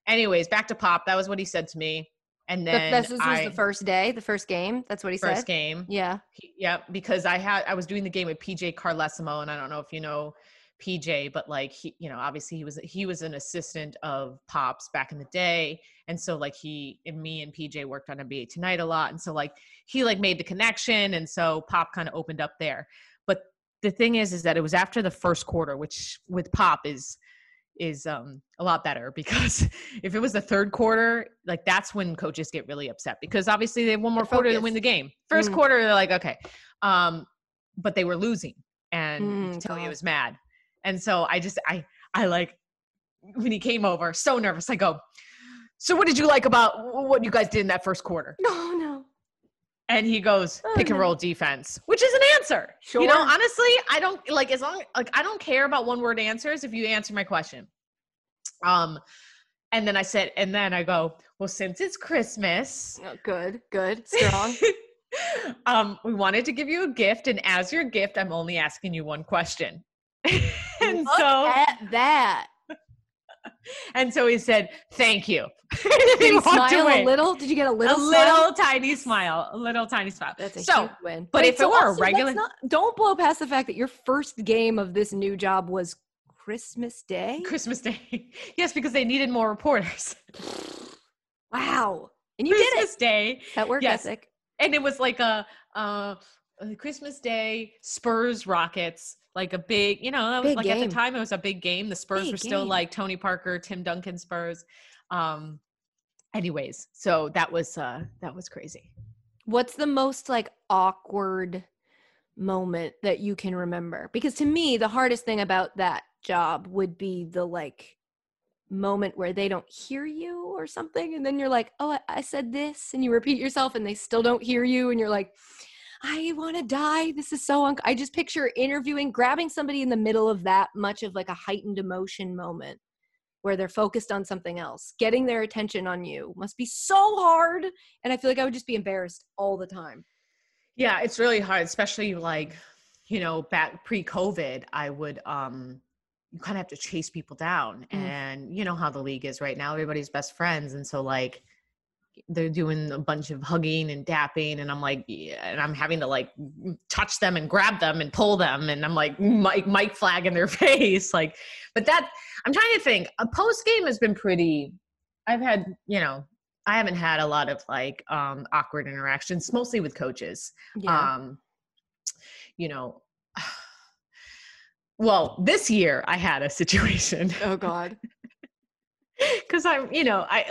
anyways, back to Pop. That was what he said to me. And then this was the first day, the first game. That's what he said. First game. Yeah. Yeah. Because I was doing the game with PJ Carlesimo, and I don't know if you know PJ, but like, he, you know, obviously he was an assistant of Pop's back in the day. And so like me and PJ worked on NBA Tonight a lot. And so like, he like made the connection. And so Pop kind of opened up there. But the thing is that it was after the first quarter, which with Pop is a lot better, because if it was the third quarter, like that's when coaches get really upset, because obviously they have one more quarter to win the game. First quarter, they're like, okay. But they were losing and you could tell he was mad. And so I like, when he came over, so nervous, I go, so what did you like about what you guys did in that first quarter? No. And he goes, pick and roll defense, which is an answer. Sure. You know, honestly, I don't like, as long, like, I don't care about one word answers if you answer my question. And then I said, and then I go, well, since it's Christmas. Oh, good, strong. We wanted to give you a gift. And as your gift, I'm only asking you one question. And look so at that. And so he said, "Thank you." Did he smile a little? Did you get a little? A little tiny smile. That's a huge win. But if it were also, regular, don't blow past the fact that your first game of this new job was Christmas Day. Yes, because they needed more reporters. Wow, and you Christmas did it. Day that work ethic, and it was like a Christmas Day Spurs Rockets. Like a big, you know, that was like game. At the time it was a big game. The Spurs were still like Tony Parker, Tim Duncan Spurs. Anyways, so that was crazy. What's the most like awkward moment that you can remember? Because to me, the hardest thing about that job would be the like moment where they don't hear you or something. And then you're like, oh, I said this, and you repeat yourself and they still don't hear you. And you're like, I want to die. This is so I just picture interviewing, grabbing somebody in the middle of that much of like a heightened emotion moment where they're focused on something else. Getting their attention on you must be so hard. And I feel like I would just be embarrassed all the time. Yeah, it's really hard, especially like, you know, back pre-COVID, I would, you kind of have to chase people down and you know how the league is right now, everybody's best friends. And so like, they're doing a bunch of hugging and dapping and I'm like, yeah, and I'm having to like touch them and grab them and pull them. And I'm like, Mike flag in their face. Like, but that, I'm trying to think, a post game has been pretty, I've had, you know, I haven't had a lot of like, awkward interactions, mostly with coaches. Yeah. You know, well, this year I had a situation. Oh God. Cause I'm, you know, I'm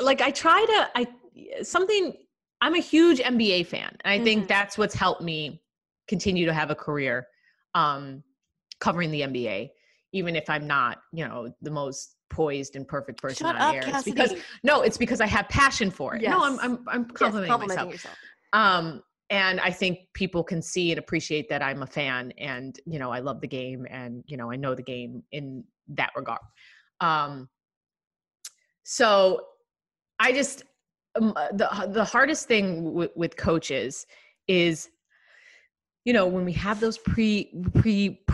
a huge NBA fan. And I think that's what's helped me continue to have a career covering the NBA, even if I'm not, you know, the most poised and perfect person on air. It's because I have passion for it. Yes. No, I'm complimenting myself. And I think people can see and appreciate that I'm a fan and, you know, I love the game and, you know, I know the game in that regard. So I just, the hardest thing with coaches is, you know, when we have those pre-game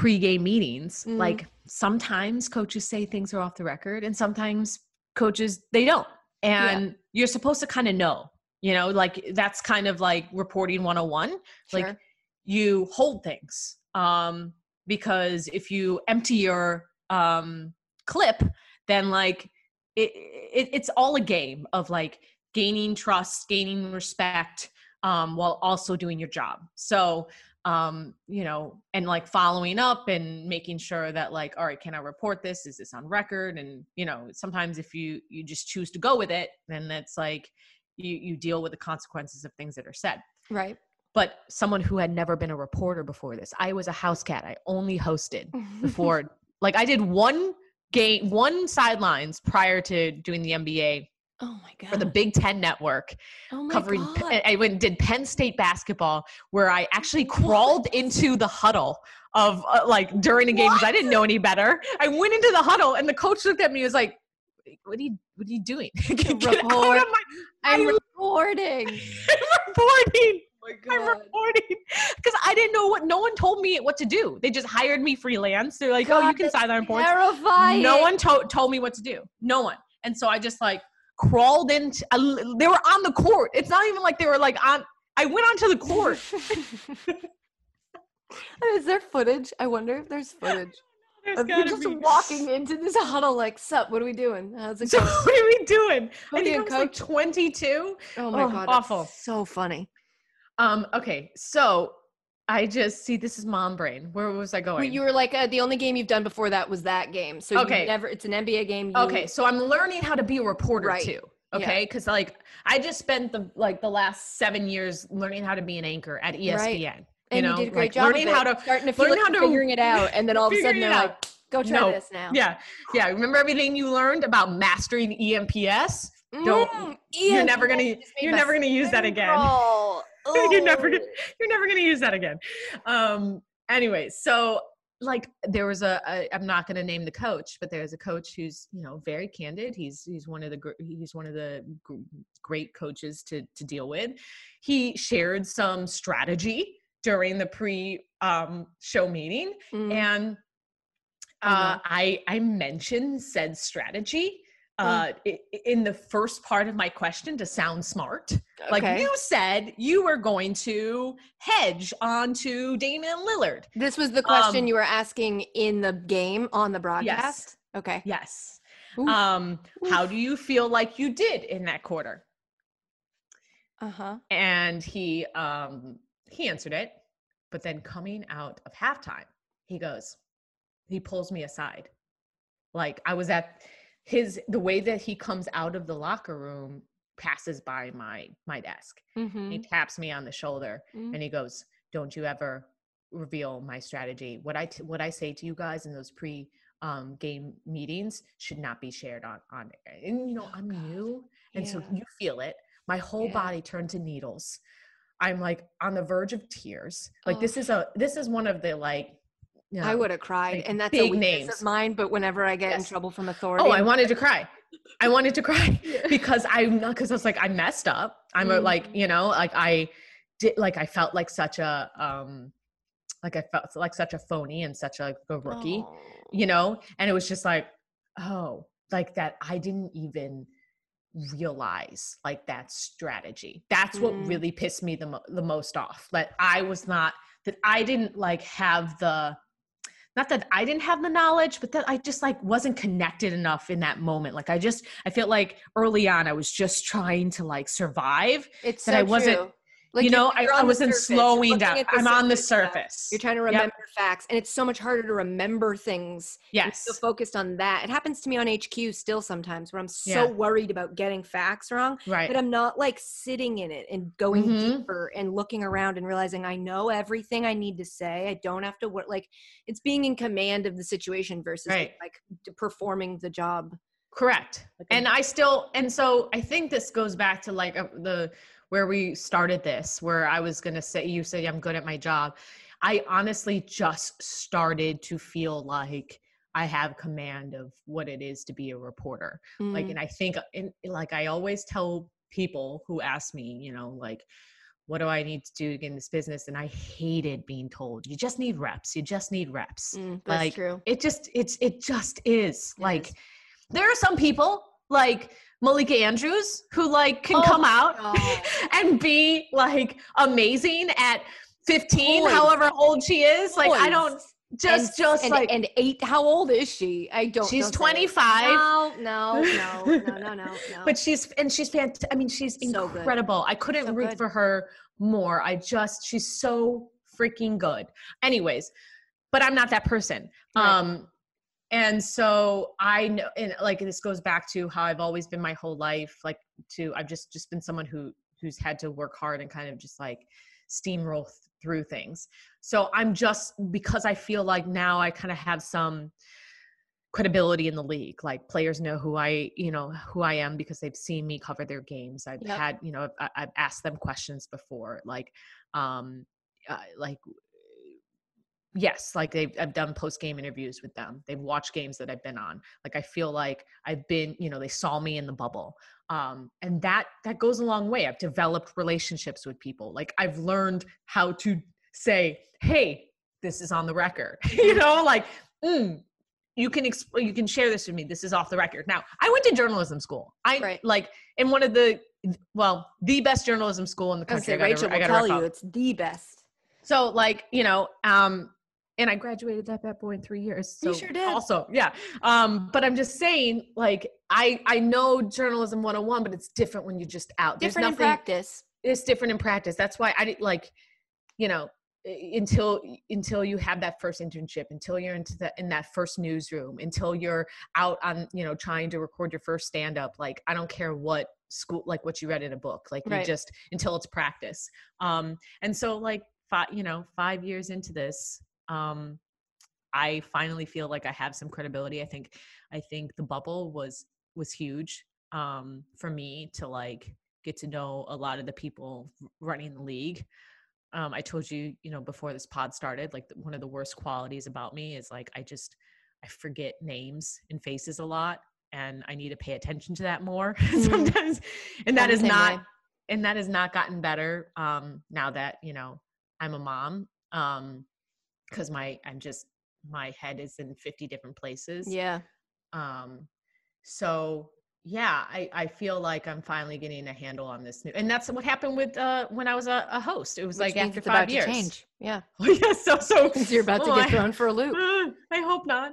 meetings, like sometimes coaches say things are off the record and sometimes coaches, they don't. And you're supposed to kind of know, you know, like that's kind of like reporting 101, like you hold things. Because if you empty your, clip, then like it's all a game of like, gaining trust, gaining respect, while also doing your job. So, you know, and like following up and making sure that like, all right, can I report this? Is this on record? And, you know, sometimes if you just choose to go with it, then that's like, you deal with the consequences of things that are said. Right. But someone who had never been a reporter before this, I was a house cat. I only hosted before, like I did one game, one sidelines prior to doing the NBA. Oh my God. For the Big Ten Network. Oh my God. I went and did Penn State basketball where I actually crawled into the huddle of like during the game because I didn't know any better. I went into the huddle and the coach looked at me and was like, what are you doing? I'm reporting. I'm reporting because I didn't know what, no one told me what to do. They just hired me freelance. They're like, God, oh, you can sideline reports. Terrifying. No one told me what to do. No one. And so I just like, crawled into, they were on the court. It's not even like they were like on, I went onto the court. Is there footage? I wonder if there's footage. There's of you just walking into this huddle like, sup, what are we doing? How's it going? What are we doing? I think I was like 22. Oh my God. Awful. So funny. Okay. So I just see, this is mom brain. Where was I going? You were like, the only game you've done before that was that game. So it's an NBA game. Okay. So I'm learning how to be a reporter too. Okay. Yeah. Cause like, I just spent the last 7 years learning how to be an anchor at ESPN. Right. And you did a great job learning how to, starting to feel like you're figuring it out. And then all of a sudden they're like, go try this now. Yeah. Yeah. Remember everything you learned about mastering EMPS? You're never going to, use that again. You're never gonna use that again. Anyway, so like there was I'm not gonna name the coach, but there's a coach who's, you know, very candid. He's one of the great coaches to deal with. He shared some strategy during the pre-show meeting, and I mentioned said strategy. In the first part of my question to sound smart, like you said, you were going to hedge onto Damian Lillard. This was the question you were asking in the game on the broadcast. Yes. Okay. Yes. Oof. How do you feel like you did in that quarter? And he answered it, but then coming out of halftime, he pulls me aside. Like I was at, the way that he comes out of the locker room passes by my desk. He taps me on the shoulder and he goes, "Don't you ever reveal my strategy. What I say to you guys in those pre-game meetings should not be shared on air." And you know, I'm new, and so you feel it. My whole body turned to needles. I'm like on the verge of tears. Like this is one of the like, you know, I would have cried, like, and that's a weakness of mine. But whenever I get in trouble from authority, I wanted to cry. I wanted to cry because because I was like, I messed up. I felt like such a phony and such a rookie, you know. And it was just like, that I didn't even realize like that strategy. That's what really pissed me the most off. Like I didn't have the knowledge, but that I just like wasn't connected enough in that moment. Like I feel like early on I was just trying to like survive. It's that so I wasn't true. Like you know, I wasn't slowing down. I'm on the surface. You're trying to remember facts. And it's so much harder to remember things. Yes. You're so focused on that. It happens to me on HQ still sometimes where I'm so worried about getting facts wrong. Right. But I'm not like sitting in it and going deeper and looking around and realizing I know everything I need to say. I don't have to work. Like it's being in command of the situation versus like performing the job. Correct. So I think this goes back to like where we started this, where I was going to say, you say I'm good at my job. I honestly just started to feel like I have command of what it is to be a reporter. Mm-hmm. Like, and I think like, I always tell people who ask me, you know, like, what do I need to do to get in this business? And I hated being told, you just need reps. You just need reps. That's like, true. It just is. There are some people like Malika Andrews who like can come out and be like amazing at 15, however old she is. Like I don't and 8. How old is she? I don't. She's 25. No. But she's fantastic. I mean, she's incredible. So I couldn't root for her more. She's so freaking good. Anyways, but I'm not that person. Right. And so I know, and like, this goes back to how I've always been my whole life, like I've just been someone who's had to work hard and kind of just like steamroll through things. So I'm because I feel like now I kind of have some credibility in the league, like players know who I am because they've seen me cover their games. I've had, you know, I've asked them questions before, yes, like I've done post-game interviews with them. They've watched games that I've been on. Like I feel like I've been, you know, they saw me in the bubble. And that goes a long way. I've developed relationships with people. Like I've learned how to say, hey, this is on the record. You know, like, you can share this with me. This is off the record. Now, I went to journalism school. In one of the best journalism school in the country. Rachel will tell you it's the best. So like, you know, and I graduated that bad boy in 3 years. So you sure did. Also, yeah. But I'm just saying, like, I know journalism 101, but it's different when you're just out. It's different in practice. That's why I didn't like, you know, until you have that first internship, until you're in that first newsroom, until you're out on, you know, trying to record your first stand-up. Like, I don't care what school, like what you read in a book, like you just, until it's practice. And so like, 5 years into this, I finally feel like I have some credibility. I think the bubble was huge for me to like get to know a lot of the people running the league. I told you, you know, before this pod started, like one of the worst qualities about me is like I forget names and faces a lot, and I need to pay attention to that more sometimes. And that has not gotten better now that, you know, I'm a mom, because my head is in 50 different places. Yeah. So yeah, I feel like I'm finally getting a handle on this new, and that's what happened with, when I was a host, it was which like after 5 years. Change. Yeah. Yeah. So you're about to get thrown for a loop. I hope not.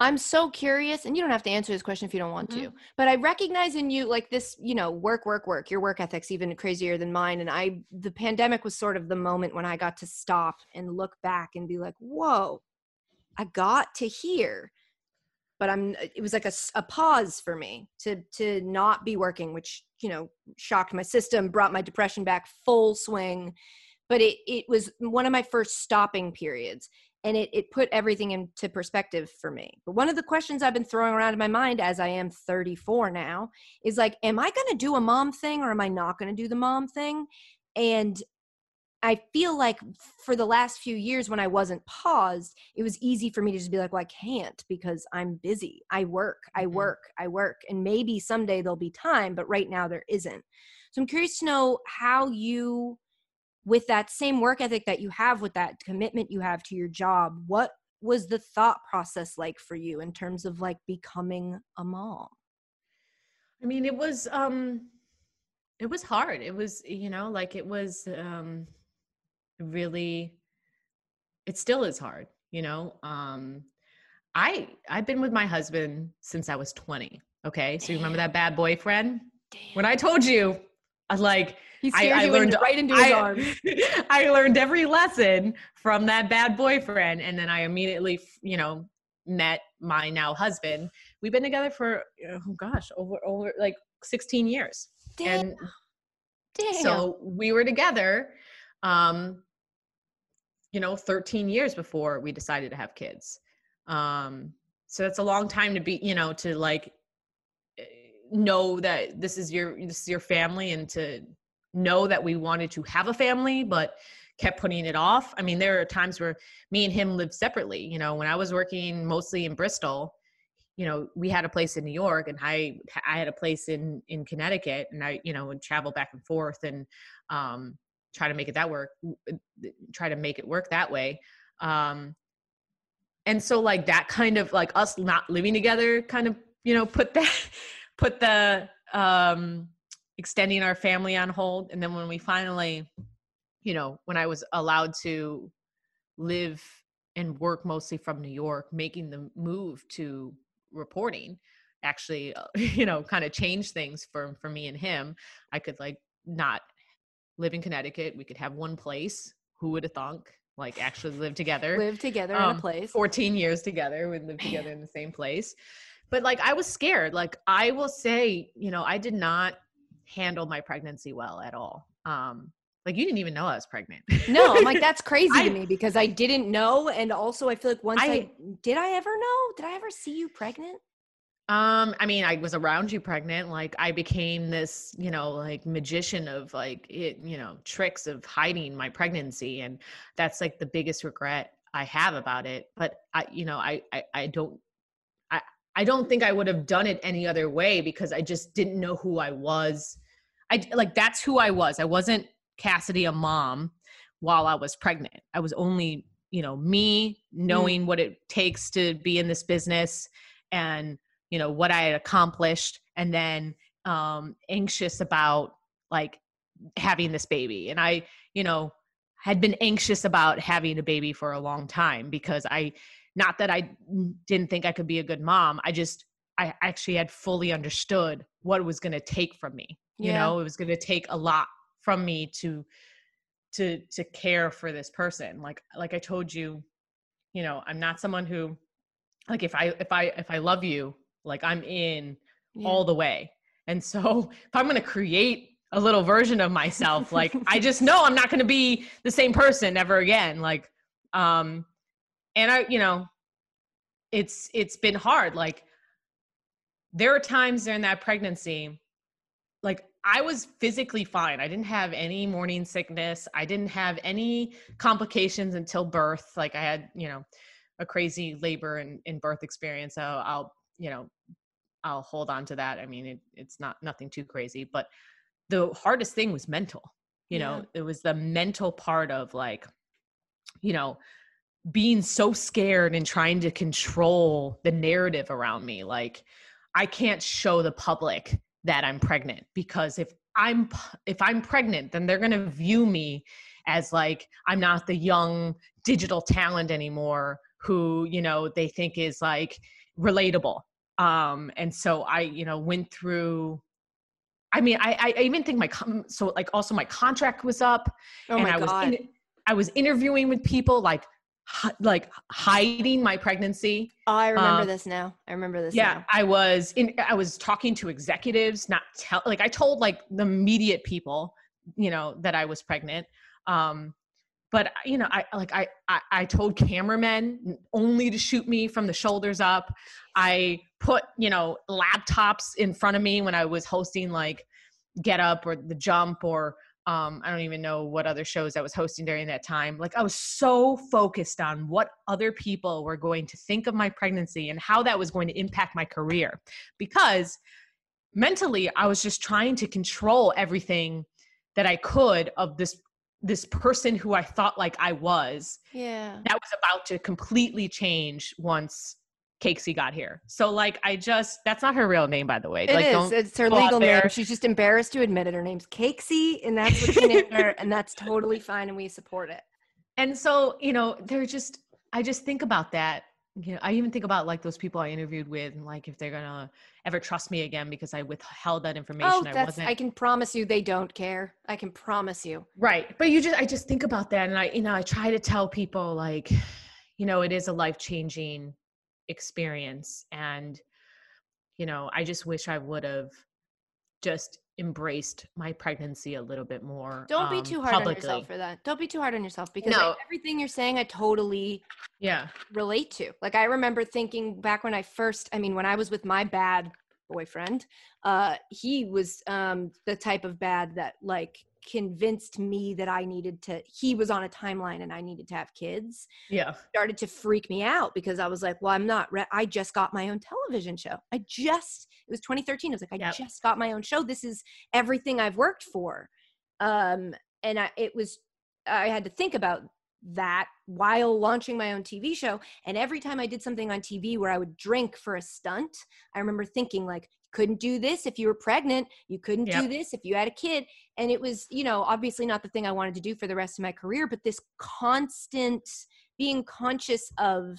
I'm so curious, and you don't have to answer this question if you don't want to, but I recognize in you like this, you know, work, your work ethic's even crazier than mine. And the pandemic was sort of the moment when I got to stop and look back and be like, whoa, I got to here, but it was like a pause for me to not be working, which, you know, shocked my system, brought my depression back full swing. But it was one of my first stopping periods. And it put everything into perspective for me. But one of the questions I've been throwing around in my mind as I am 34 now is like, am I going to do a mom thing or am I not going to do the mom thing? And I feel like for the last few years when I wasn't paused, it was easy for me to just be like, well, I can't because I'm busy. I work. And maybe someday there'll be time, but right now there isn't. So I'm curious to know how you, with that same work ethic that you have, with that commitment you have to your job, what was the thought process like for you in terms of like becoming a mom? I mean, it was hard. It was, you know, like it was, really, it still is hard, you know? I've been with my husband since I was 20. Okay. So you remember that bad boyfriend? Damn. When I told you, like, I learned every lesson from that bad boyfriend. And then I immediately, you know, met my now husband. We've been together for, over like 16 years. Damn. And so we were together, 13 years before we decided to have kids. So that's a long time to be, you know, to like know that this is your family, and to know that we wanted to have a family, but kept putting it off. I mean, there are times where me and him lived separately. You know, when I was working mostly in Bristol, you know, we had a place in New York and I had a place in Connecticut, and I, you know, would travel back and forth and, try to make it work that way. And so like that kind of like us not living together kind of, you know, put the extending our family on hold. And then when we finally, you know, when I was allowed to live and work mostly from New York, making the move to reporting actually, you know, kind of changed things for me and him. I could like not live in Connecticut. We could have one place. Who would have thunk? Like actually live together. Live together in a place. 14 years together. We'd live together in the same place. But like, I was scared. Like I will say, you know, I did not handle my pregnancy well at all. Like you didn't even know I was pregnant. No, I'm like, that's crazy to me because I didn't know. And also I feel like once did I ever know? Did I ever see you pregnant? I mean, I was around you pregnant. Like I became this, you know, like magician of like, it, you know, tricks of hiding my pregnancy. And that's like the biggest regret I have about it. But I don't think I would have done it any other way because I just didn't know who I was. That's who I was. I wasn't Cassidy, a mom, while I was pregnant. I was only, you know, me knowing what it takes to be in this business and, you know, what I had accomplished, and then anxious about like having this baby. And I, you know, had been anxious about having a baby for a long time because not that I didn't think I could be a good mom. I actually had fully understood what it was going to take from me. Yeah. You know, it was going to take a lot from me to care for this person. Like I told you, you know, I'm not someone who like, if I love you, like I'm in all the way. And so if I'm going to create a little version of myself, like, I just know I'm not going to be the same person ever again. Like, and I, you know, it's been hard. Like there are times during that pregnancy, like I was physically fine. I didn't have any morning sickness. I didn't have any complications until birth. Like I had, you know, a crazy labor and birth experience. So I'll hold on to that. I mean, it's not nothing too crazy, but the hardest thing was mental, you know, it was the mental part of like, you know, being so scared and trying to control the narrative around me. Like I can't show the public that I'm pregnant because if I'm pregnant, then they're going to view me as like, I'm not the young digital talent anymore who, you know, they think is like relatable. And so I, you know, went through, I mean, I even think also my contract was up and I was interviewing with people like hiding my pregnancy. Oh, I remember this now. I remember this. Yeah. Now. I was talking to executives, I told like the immediate people, you know, that I was pregnant. But, you know, I told cameramen only to shoot me from the shoulders up. I put, you know, laptops in front of me when I was hosting like Get Up or The Jump or I don't even know what other shows I was hosting during that time. Like, I was so focused on what other people were going to think of my pregnancy and how that was going to impact my career, because mentally I was just trying to control everything that I could of this person who I thought like I was. Yeah. That was about to completely change once Cakesy got here. So like, that's not her real name, by the way. It like, is. Don't it's her legal name. She's just embarrassed to admit it. Her name's Cakesy, and that's what she named her, and that's totally fine, and we support it. And so, you know, I just think about that. You know, I even think about like those people I interviewed with, and like if they're gonna ever trust me again because I withheld that information. Oh, I can promise you they don't care. I can promise you. Right, but I just think about that, and I try to tell people like, you know, it is a life-changing experience, and you know, I just wish I would have just embraced my pregnancy a little bit more. Don't be too hard publicly on yourself for that. Don't be too hard on yourself, because like, everything you're saying, I totally relate to. Like, I remember thinking back when when I was with my bad boyfriend, he was the type of bad that like convinced me that he was on a timeline and I needed to have kids. Yeah. It started to freak me out because I was like, well, I just got my own television show. It was 2013. I was like, I just got my own show. This is everything I've worked for. I had to think about that while launching my own TV show. And every time I did something on TV where I would drink for a stunt, I remember thinking like, couldn't do this if you were pregnant. You couldn't do this if you had a kid. And it was, you know, obviously not the thing I wanted to do for the rest of my career, but this constant being conscious of,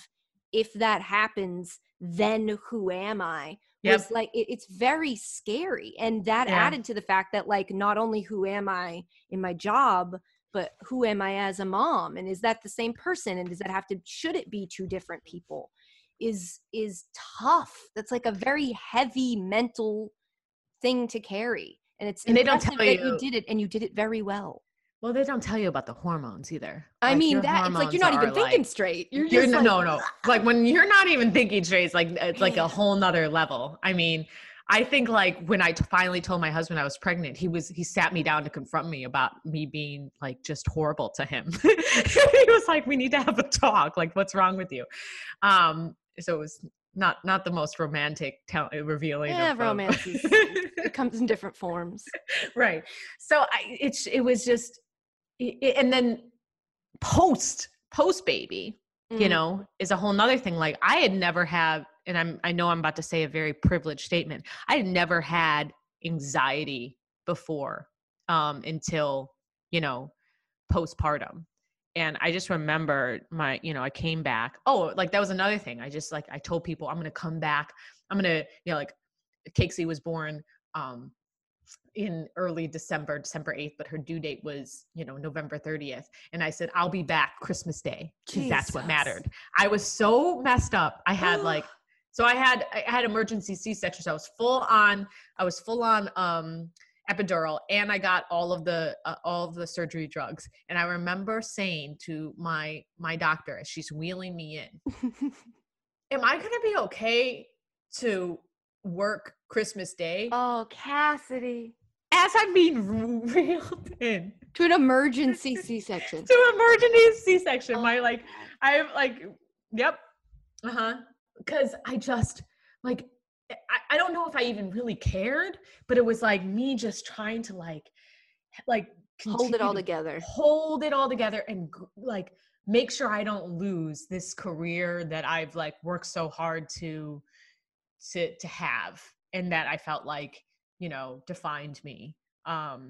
if that happens, then who am I? Was like, it's very scary. And that added to the fact that like, not only who am I in my job, but who am I as a mom? And is that the same person? And should it be two different people? Is tough. That's like a very heavy mental thing to carry. And it's and they don't tell you that you did it, and you did it very well. Well, they don't tell you about the hormones either. I mean, that it's like you're not even thinking straight. You're like, no. Like, when you're not even thinking straight, it's like a whole nother level. I mean, I think like when I finally told my husband I was pregnant, he sat me down to confront me about me being like just horrible to him. He was like, we need to have a talk. Like, what's wrong with you? So it was not the most romantic, revealing. Yeah, romance it comes in different forms. Right. So it was just, and then post baby, you know, is a whole nother thing. Like, I had never had, and I know I'm about to say a very privileged statement, I had never had anxiety before, until, you know, postpartum. And I just remember I came back. Oh, like that was another thing. I just like, I told people I'm going to come back. I'm going to, you know, like Cakesy was born, in early December 8th, but her due date was, you know, November 30th. And I said, I'll be back Christmas Day, because that's what mattered. I was so messed up. I had I had emergency C-section. So I was full on, epidural, and I got all of the surgery drugs. And I remember saying to my doctor as she's wheeling me in, am I going to be okay to work Christmas Day? Oh, Cassidy. As I'm being reeled in to an emergency C-section. Oh. My like, I'm like, yep. Uh-huh. Cause I just like, I don't know if I even really cared, but it was like me just trying to like hold it all together and like make sure I don't lose this career that I've like worked so hard to have, and that I felt like, you know, defined me. I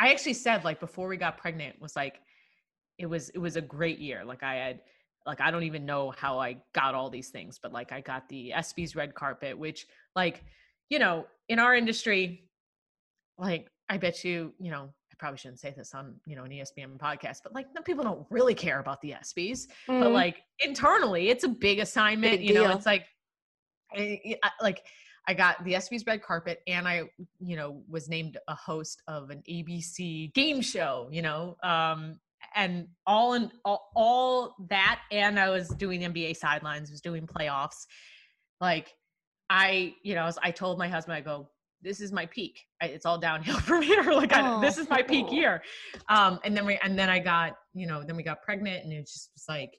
actually said like before we got pregnant was like, it was a great year. Like like, I don't even know how I got all these things, but like I got the ESPYs red carpet, which like, you know, in our industry, like I bet you know, I probably shouldn't say this on, you know, an ESPN podcast, but like no, people don't really care about the ESPYs, but like internally it's a big assignment, big deal. Know, it's like, I got the ESPYs red carpet, and I, you know, was named a host of an ABC game show, you know, and all that, and I was doing NBA sidelines, was doing playoffs. Like I, you know, I told my husband, I go, this is my peak. It's all downhill from here. Like this is my peak year. And then we got pregnant, and it just was like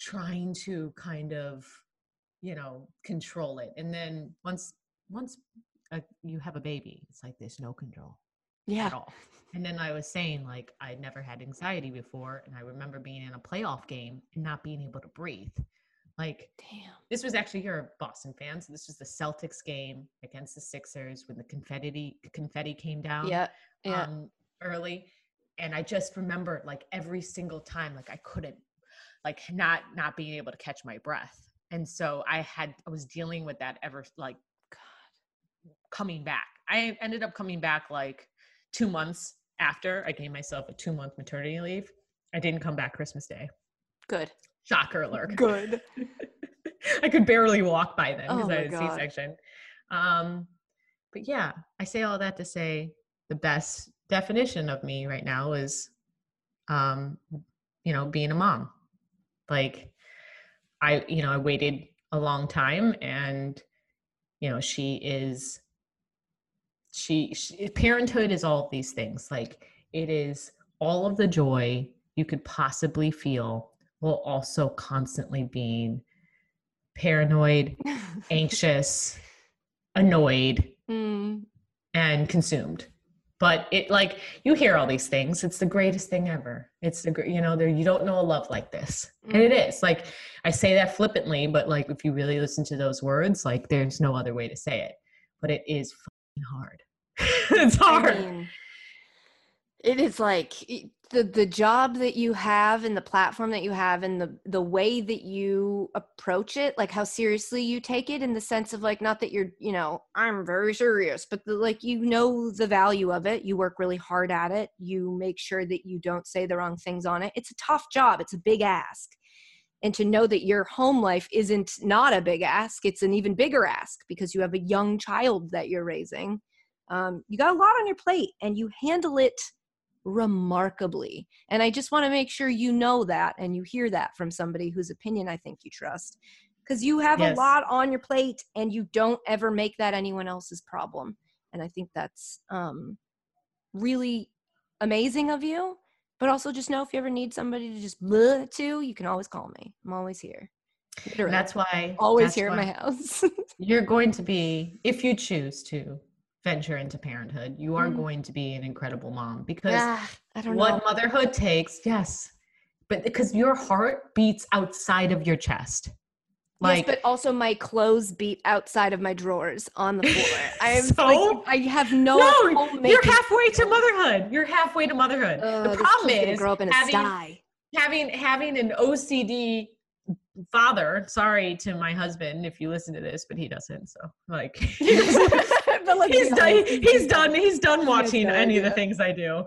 trying to kind of, you know, control it. And then once you have a baby, it's like, there's no control at all. And then I was saying, like, I never had anxiety before. And I remember being in a playoff game and not being able to breathe. Like, damn, this was actually here, Boston fans. This was the Celtics game against the Sixers when the confetti came down early. And I just remember, like, every single time, like, I couldn't, like, not being able to catch my breath. And so I was dealing with that ever, like, God, coming back. I ended up coming back like 2 months after. I gave myself a 2-month maternity leave. I didn't come back Christmas Day. Good. Shocker alert. Good. I could barely walk by then because I had a C-section. But yeah, I say all that to say the best definition of me right now is, you know, being a mom. Like I waited a long time, and, you know, she parenthood is all of these things. Like, it is all of the joy you could possibly feel, while also constantly being paranoid, anxious, annoyed, and consumed. But it, like, you hear all these things. It's the greatest thing ever. It's the, you know, there, you don't know a love like this. Mm-hmm. And it is, like, I say that flippantly, but, like, if you really listen to those words, like, there's no other way to say it, but it is fucking hard. It's hard. I mean, it is like the job that you have and the platform that you have and the way that you approach it, like how seriously you take it, in the sense of, like, not that you're, you know, I'm very serious, but like, you know, the value of it. You work really hard at it. You make sure that you don't say the wrong things on it. It's a tough job. It's a big ask. And to know that your home life isn't not a big ask, it's an even bigger ask because you have a young child that you're raising. You got a lot on your plate, and you handle it remarkably. And I just want to make sure you know that, and you hear that from somebody whose opinion I think you trust, because you have a lot on your plate, and you don't ever make that anyone else's problem. And I think that's really amazing of you. But also, just know if you ever need somebody to just you can always call me. I'm always here. Literally. That's why I'm always here at my house. You're going to be, if you choose to venture into parenthood, you are going to be an incredible mom, because what motherhood takes, but because your heart beats outside of your chest. Like, yes, but also my clothes beat outside of my drawers on the floor. You're halfway to motherhood. The problem is grow up in a sty. Having an OCD father, sorry to my husband if you listen to this, but he doesn't, so, like, he's done watching any of the things I do.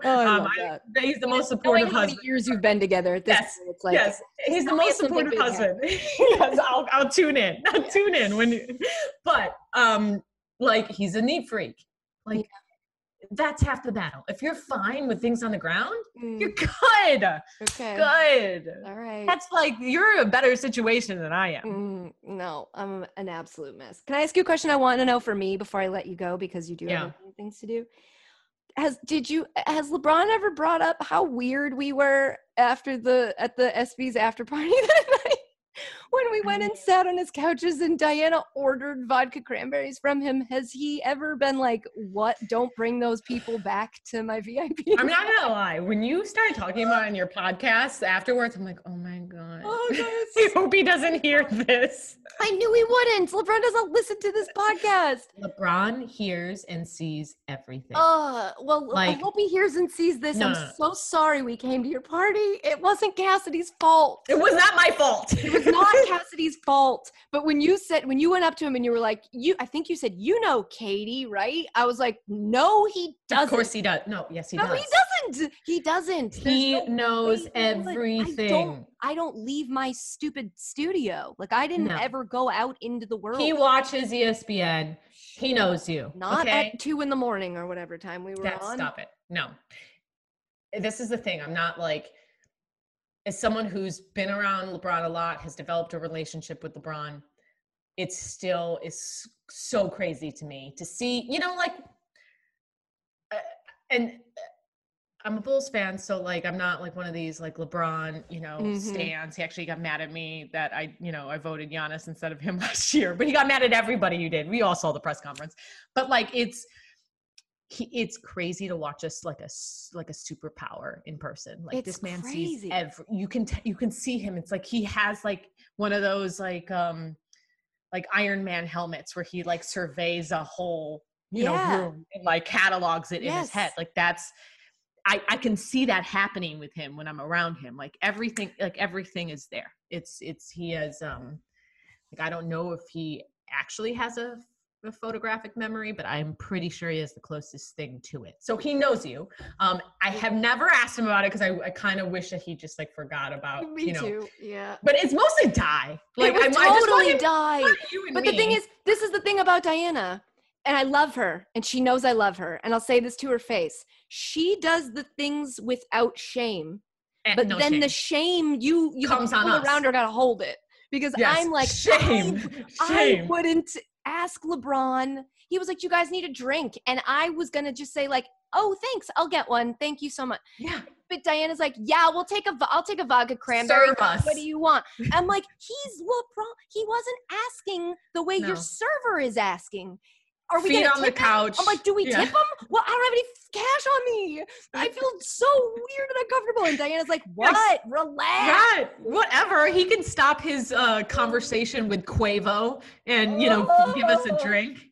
He's the most supportive husband. Years you've been together at this point, it's like, he's the most supportive husband. Yes, I'll tune in. Tune in when you, but like, he's a neat freak. Like, that's half the battle. If you're fine with things on the ground, you're good. Okay. Good. All right. That's like, you're in a better situation than I am. No, I'm an absolute mess. Can I ask you a question I want to know for me before I let you go, because you do have things to do? Has LeBron ever brought up how weird we were at the ESPYs after party that night? When we went and sat on his couches and Diana ordered vodka cranberries from him, has he ever been like, what? Don't bring those people back to my VIP? I'm not going to lie. When you start talking about it on your podcast afterwards, I'm like, oh my God. Oh, I hope he doesn't hear this. I knew he wouldn't. LeBron doesn't listen to this podcast. LeBron hears and sees everything. Well, like, I hope he hears and sees this. No, I'm so sorry we came to your party. It wasn't Cassidy's fault. It was not my fault. It was not Cassidy's fault. But when you went up to him and you were like, I think you said, you know, Katie, right? I was like, no, he doesn't. Of course he does. No, yes, he does. No, he doesn't. He doesn't. He knows everything. I don't leave my stupid studio. Like, I didn't ever go out into the world. He watches ESPN. He knows you. Not at 2 in the morning or whatever time we were on. Stop it. No. this is the thing. I'm not like, as someone who's been around LeBron a lot, has developed a relationship with LeBron, it still is so crazy to me to see, you know, like, and I'm a Bulls fan, so like, I'm not like one of these like LeBron, you know, stands. He actually got mad at me that I, you know, I voted Giannis instead of him last year, but he got mad at everybody who did. We all saw the press conference, but like, it's crazy to watch us like a superpower in person. Like, it's this man crazy. Sees every, you can see him. It's like, he has like one of those like Iron Man helmets where he like surveys a whole, you know, room and like catalogs it in his head. Like that's, I can see that happening with him when I'm around him. Like everything is there. He has, like, I don't know if he actually has a photographic memory, but I'm pretty sure he is the closest thing to it. So he knows you. I have never asked him about it because I kind of wish that he just like forgot about, me you know, too. Yeah. But it's mostly Di. Like I totally Di. But the thing is, this is the thing about Diana. And I love her, and she knows I love her, and I'll say this to her face. She does the things without shame, but no then shame. The shame you comes on us. Around her gotta hold it because I'm like shame. I wouldn't ask LeBron. He was like, "You guys need a drink," and I was gonna just say like, "Oh, thanks, I'll get one. Thank you so much." Yeah. But Diana's like, "Yeah, I'll take a vodka cranberry. What do you want?" I'm like, "He's LeBron. He wasn't asking the way your server is asking." Are we feet on the couch. I'm like, do we tip him? Well, I don't have any cash on me. I feel so weird and uncomfortable. And Diana's like, what? Relax. Right. Whatever. He can stop his conversation with Quavo and, you know, give us a drink.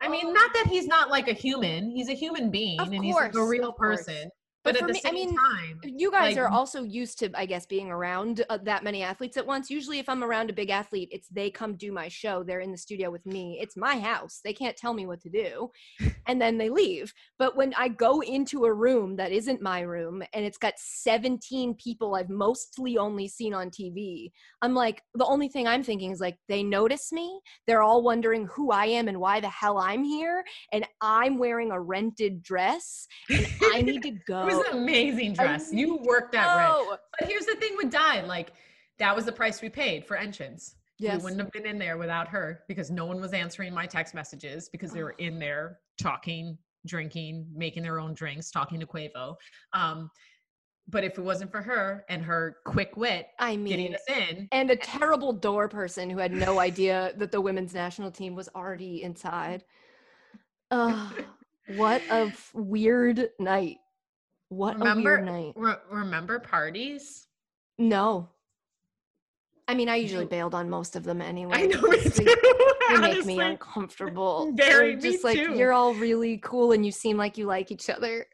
I mean, not that he's not like a human. He's a human being and he's like a real person. But at the same time, you guys are also used to, I guess, being around that many athletes at once. Usually if I'm around a big athlete, it's they come do my show. They're in the studio with me. It's my house. They can't tell me what to do. And then they leave. But when I go into a room that isn't my room and it's got 17 people I've mostly only seen on TV, I'm like, the only thing I'm thinking is like, they notice me. They're all wondering who I am and why the hell I'm here. And I'm wearing a rented dress and I need to go. It was an amazing dress. You worked that right. But here's the thing with Di, like that was the price we paid for entrance. Yes. We wouldn't have been in there without her because no one was answering my text messages because they were in there talking, drinking, making their own drinks, talking to Quavo. But if it wasn't for her and her quick wit, getting us in. And a terrible door person who had no idea that the women's national team was already inside. What a weird night. What a weird night. Remember parties? No. I mean, I usually bailed on most of them anyway. I know, they make me uncomfortable. Very, just like, too. You're all really cool and you seem like you like each other.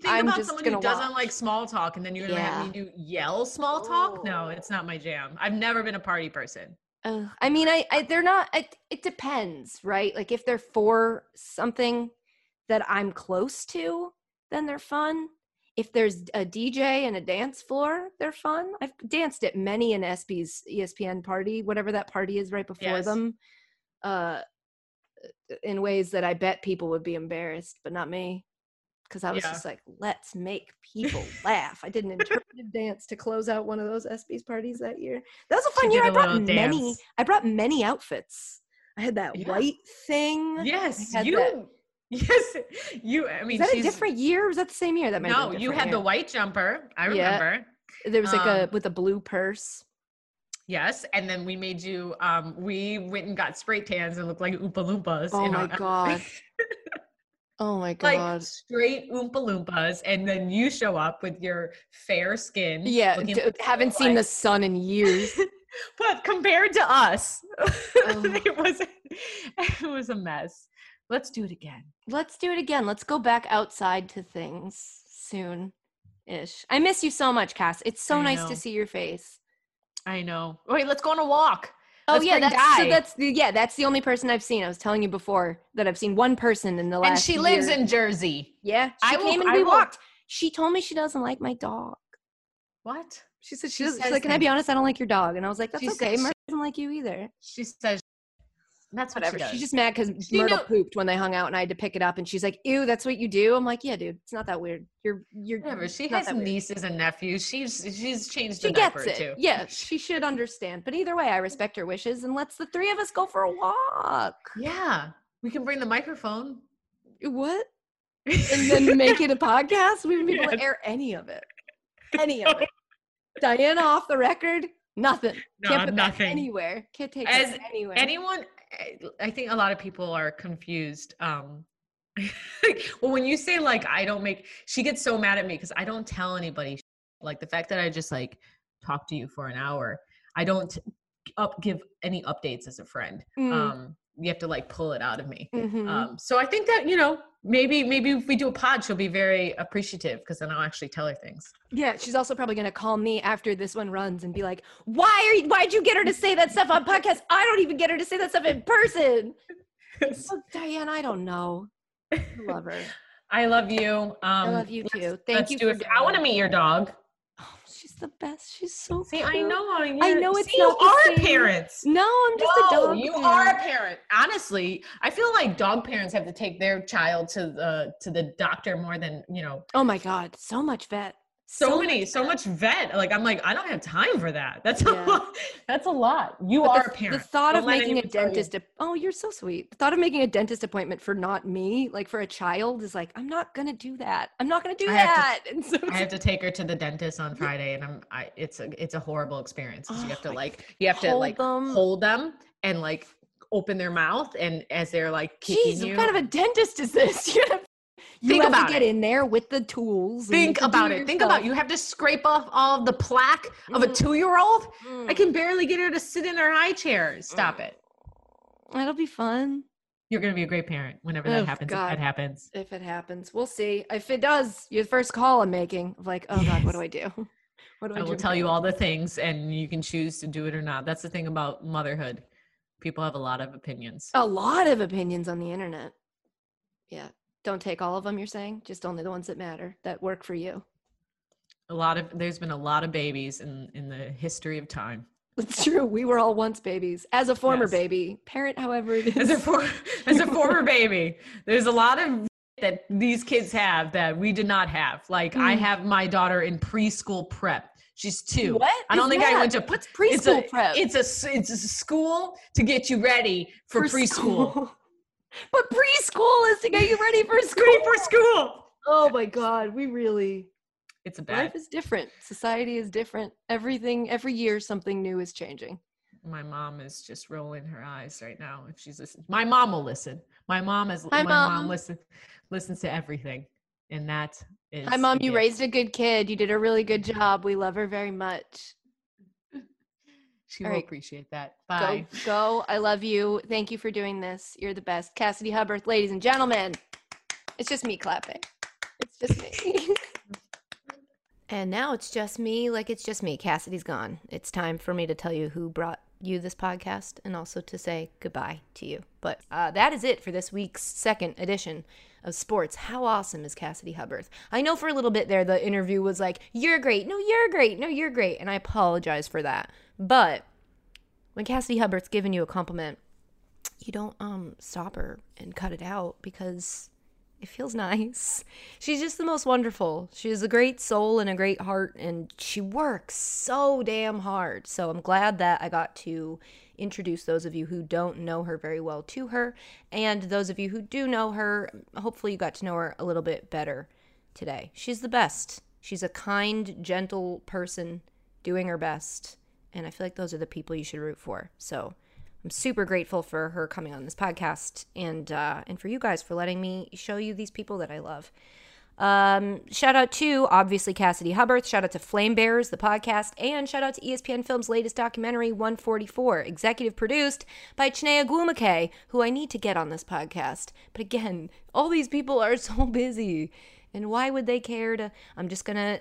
Think I'm about just someone who doesn't like small talk and then you're going to have me do yell small talk? No, it's not my jam. I've never been a party person. I mean, they're not, it depends, right? Like if they're for something that I'm close to, then they're fun. If there's a DJ and a dance floor, they're fun. I've danced at many an ESPN party, whatever that party is right before them, in ways that I bet people would be embarrassed, but not me. Because I was just like, let's make people laugh. I did an interpretive dance to close out one of those ESPYs parties that year. That was a fun year. I brought many outfits. I had that white thing. Yes, I mean, is that a different year? Or was that the same year? That might no, you had year. The white jumper. I remember. Yeah. There was like with a blue purse. Yes, and then we made you. We went and got spray tans and looked like Oompa Loompas. Oh my god! Like straight Oompa Loompas, and then you show up with your fair skin. Yeah, haven't seen the sun in years. But compared to us, it was a mess. Let's do it again. Let's go back outside to things soon-ish. I miss you so much, Cass. It's so nice to see your face. I know. Wait, let's go on a walk. That's the only person I've seen. I was telling you before that I've seen one person in the last year. And she lives in Jersey. Yeah. I walked. She told me she doesn't like my dog. What? She said she's like, can I be honest? I don't like your dog. And I was like, that's okay. Murph doesn't like you either. She says That's what whatever. She's just mad because Myrtle pooped when they hung out and I had to pick it up. And she's like, ew, that's what you do? I'm like, yeah, dude, it's not that weird. You're whatever. She has nieces and nephews. She's changed the diaper too. Yeah, she should understand. But either way, I respect her wishes and let's the three of us go for a walk. Yeah. We can bring the microphone. What? And then make it a podcast? We wouldn't be able to air any of it. Any of it. Diana off the record, nothing. No, can't put nothing anywhere. Can't take it anywhere. Anyone, I think a lot of people are confused. Well, when you say like, I don't make, she gets so mad at me because I don't tell anybody. Like the fact that I just like talk to you for an hour, I don't give any updates as a friend. You have to like pull it out of me. Mm-hmm. So I think that, you know, maybe if we do a pod, she'll be very appreciative because then I'll actually tell her things. Yeah. She's also probably going to call me after this one runs and be like, why'd you get her to say that stuff on podcast? I don't even get her to say that stuff in person. Oh, Diane, I don't know. I love her. I love you. I love you too. Thank you. I want to meet your dog. She's the best. She's so cute. I know it's not the same. You are parents. No, I'm just a dog. You are a parent. Honestly, I feel like dog parents have to take their child to the doctor more than, you know. Oh my God. So much vet. So much vet. Like, I'm like, I don't have time for that. That's a lot. You are a parent. The thought of making a dentist. Oh, you're so sweet. The thought of making a dentist appointment for not me, like for a child is like, I'm not going to do that. I have to take her to the dentist on Friday and it's a horrible experience. Oh, you have to hold them and like open their mouth. And as they're like kicking you. What kind of a dentist is this? You have to get in there with the tools. Think about it. You have to scrape off all the plaque of a 2-year-old. I can barely get her to sit in her high chair. Stop it. That'll be fun. You're going to be a great parent whenever that happens. God. If that happens. If it happens. We'll see. If it does, your first call I'm making of like, oh yes. God, what do I do? I will tell you all the things and you can choose to do it or not. That's the thing about motherhood. People have a lot of opinions. A lot of opinions on the internet. Yeah. Don't take all of them, you're saying? Just only the ones that matter, that work for you. There's been a lot of babies in the history of time. It's true. We were all once babies. As a former baby. Parent, however it is. As a former baby. There's a lot of that these kids have that we did not have. Like, I have my daughter in preschool prep. She's 2. What? I don't think I went to. What's preschool prep? It's a school to get you ready for preschool. But preschool is to get you ready for school. Oh my God. Life is different. Society is different. Everything, every year, something new is changing. My mom is just rolling her eyes right now. If she's listening, my mom will listen. My mom listens to everything. And that is. Hi mom, you raised a good kid. You did a really good job. We love her very much. She will appreciate that. Bye. Go. I love you. Thank you for doing this. You're the best. Cassidy Hubbarth, ladies and gentlemen. It's just me clapping. It's just me. And now it's just me. Like it's just me. Cassidy's gone. It's time for me to tell you who brought you this podcast and also to say goodbye to you. But that is it for this week's second edition of Sports. How awesome is Cassidy Hubbarth? I know for a little bit there the interview was like, you're great. No, you're great. No, you're great. And I apologize for that. But when Cassidy Hubbarth's giving you a compliment, you don't stop her and cut it out because it feels nice. She's just the most wonderful. She has a great soul and a great heart, and she works so damn hard. So I'm glad that I got to introduce those of you who don't know her very well to her, and those of you who do know her, hopefully you got to know her a little bit better today. She's the best. She's a kind, gentle person doing her best. And I feel like those are the people you should root for. So I'm super grateful for her coming on this podcast and for you guys for letting me show you these people that I love. Shout out to, obviously, Cassidy Hubbarth. Shout out to Flame Bearers, the podcast. And shout out to ESPN Films' latest documentary, 144, executive produced by Chiney Ogwumike, who I need to get on this podcast. But again, all these people are so busy. And why would they care to? I'm just gonna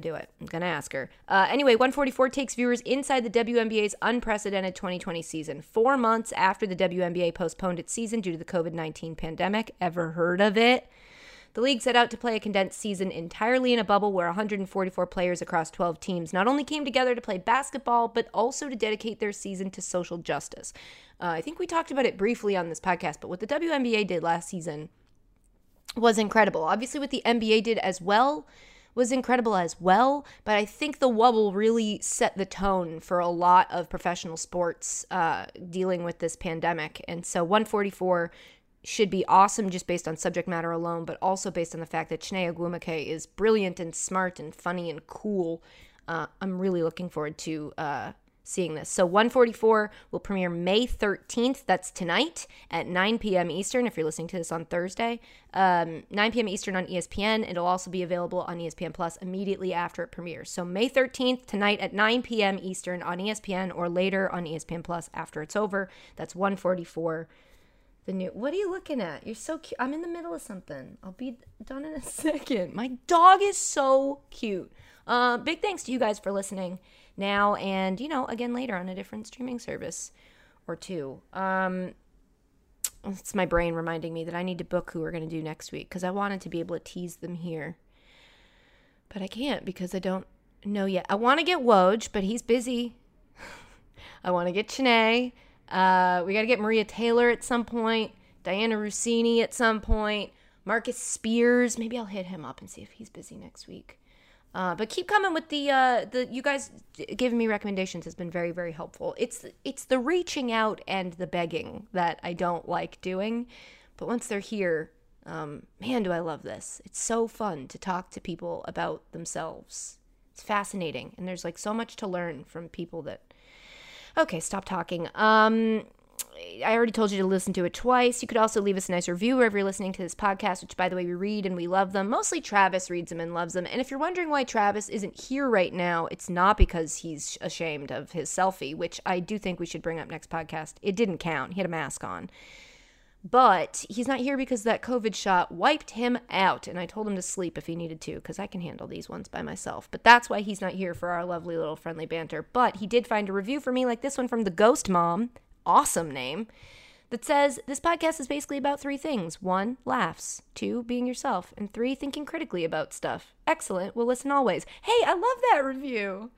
do it. I'm gonna ask her. Anyway, 144 takes viewers inside the WNBA's unprecedented 2020 season. 4 months after the WNBA postponed its season due to the COVID-19 pandemic. Ever heard of it? The league set out to play a condensed season entirely in a bubble where 144 players across 12 teams not only came together to play basketball, but also to dedicate their season to social justice. I think we talked about it briefly on this podcast, but what the WNBA did last season was incredible. Obviously, what the NBA did as well was incredible as well, but I think the wobble really set the tone for a lot of professional sports dealing with this pandemic. And so 144 should be awesome just based on subject matter alone, but also based on the fact that Chiney Ogwumike is brilliant and smart and funny and cool. I'm really looking forward to seeing this. So 144 will premiere May 13th. That's tonight at 9 p.m. Eastern, if you're listening to this on Thursday. 9 p.m. Eastern on ESPN. It'll also be available on ESPN Plus immediately after it premieres. So May 13th, tonight at 9 p.m. Eastern on ESPN, or later on ESPN Plus after it's over. That's 144. The new. What are you looking at? You're so cute. I'm in the middle of something. I'll be done in a second. My dog is so cute. Big thanks to you guys for listening now and, you know, again later on a different streaming service or two. It's my brain reminding me that I need to book who we're going to do next week because I wanted to be able to tease them here. But I can't because I don't know yet. I want to get Woj, but he's busy. I want to get Chiney. We got to get Maria Taylor at some point, Diana Russini at some point, Marcus Spears. Maybe I'll hit him up and see if he's busy next week. But keep coming with the you guys giving me recommendations has been very, very helpful. It's the reaching out and the begging that I don't like doing. But once they're here, man, do I love this. It's so fun to talk to people about themselves. It's fascinating. And there's like so much to learn from people that... Okay, stop talking. I already told you to listen to it twice. You could also leave us a nice review wherever you're listening to this podcast, which, by the way, we read and we love them. Mostly Travis reads them and loves them. And if you're wondering why Travis isn't here right now, it's not because he's ashamed of his selfie, which I do think we should bring up next podcast. It didn't count. He had a mask on. But he's not here because that COVID shot wiped him out. And I told him to sleep if he needed to, because I can handle these ones by myself. But that's why he's not here for our lovely little friendly banter. But he did find a review for me like this one from the Ghost Mom. Awesome name. That says, this podcast is basically about three things. 1, laughs. 2, being yourself. And 3, thinking critically about stuff. Excellent. We'll listen always. Hey, I love that review.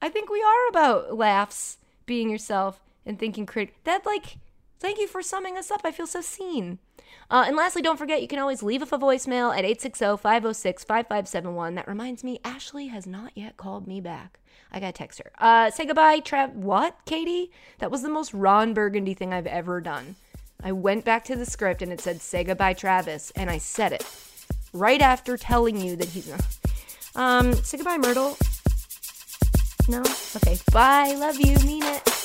I think we are about laughs, being yourself, and thinking critically. That, like... Thank you for summing us up. I feel so seen. And lastly, don't forget, you can always leave us a voicemail at 860-506-5571. That reminds me, Ashley has not yet called me back. I gotta text her. Say goodbye, What, Katie? That was the most Ron Burgundy thing I've ever done. I went back to the script and it said, say goodbye, Travis. And I said it right after telling you that he's not. Say goodbye, Myrtle. No? Okay. Bye. Love you. Mean it.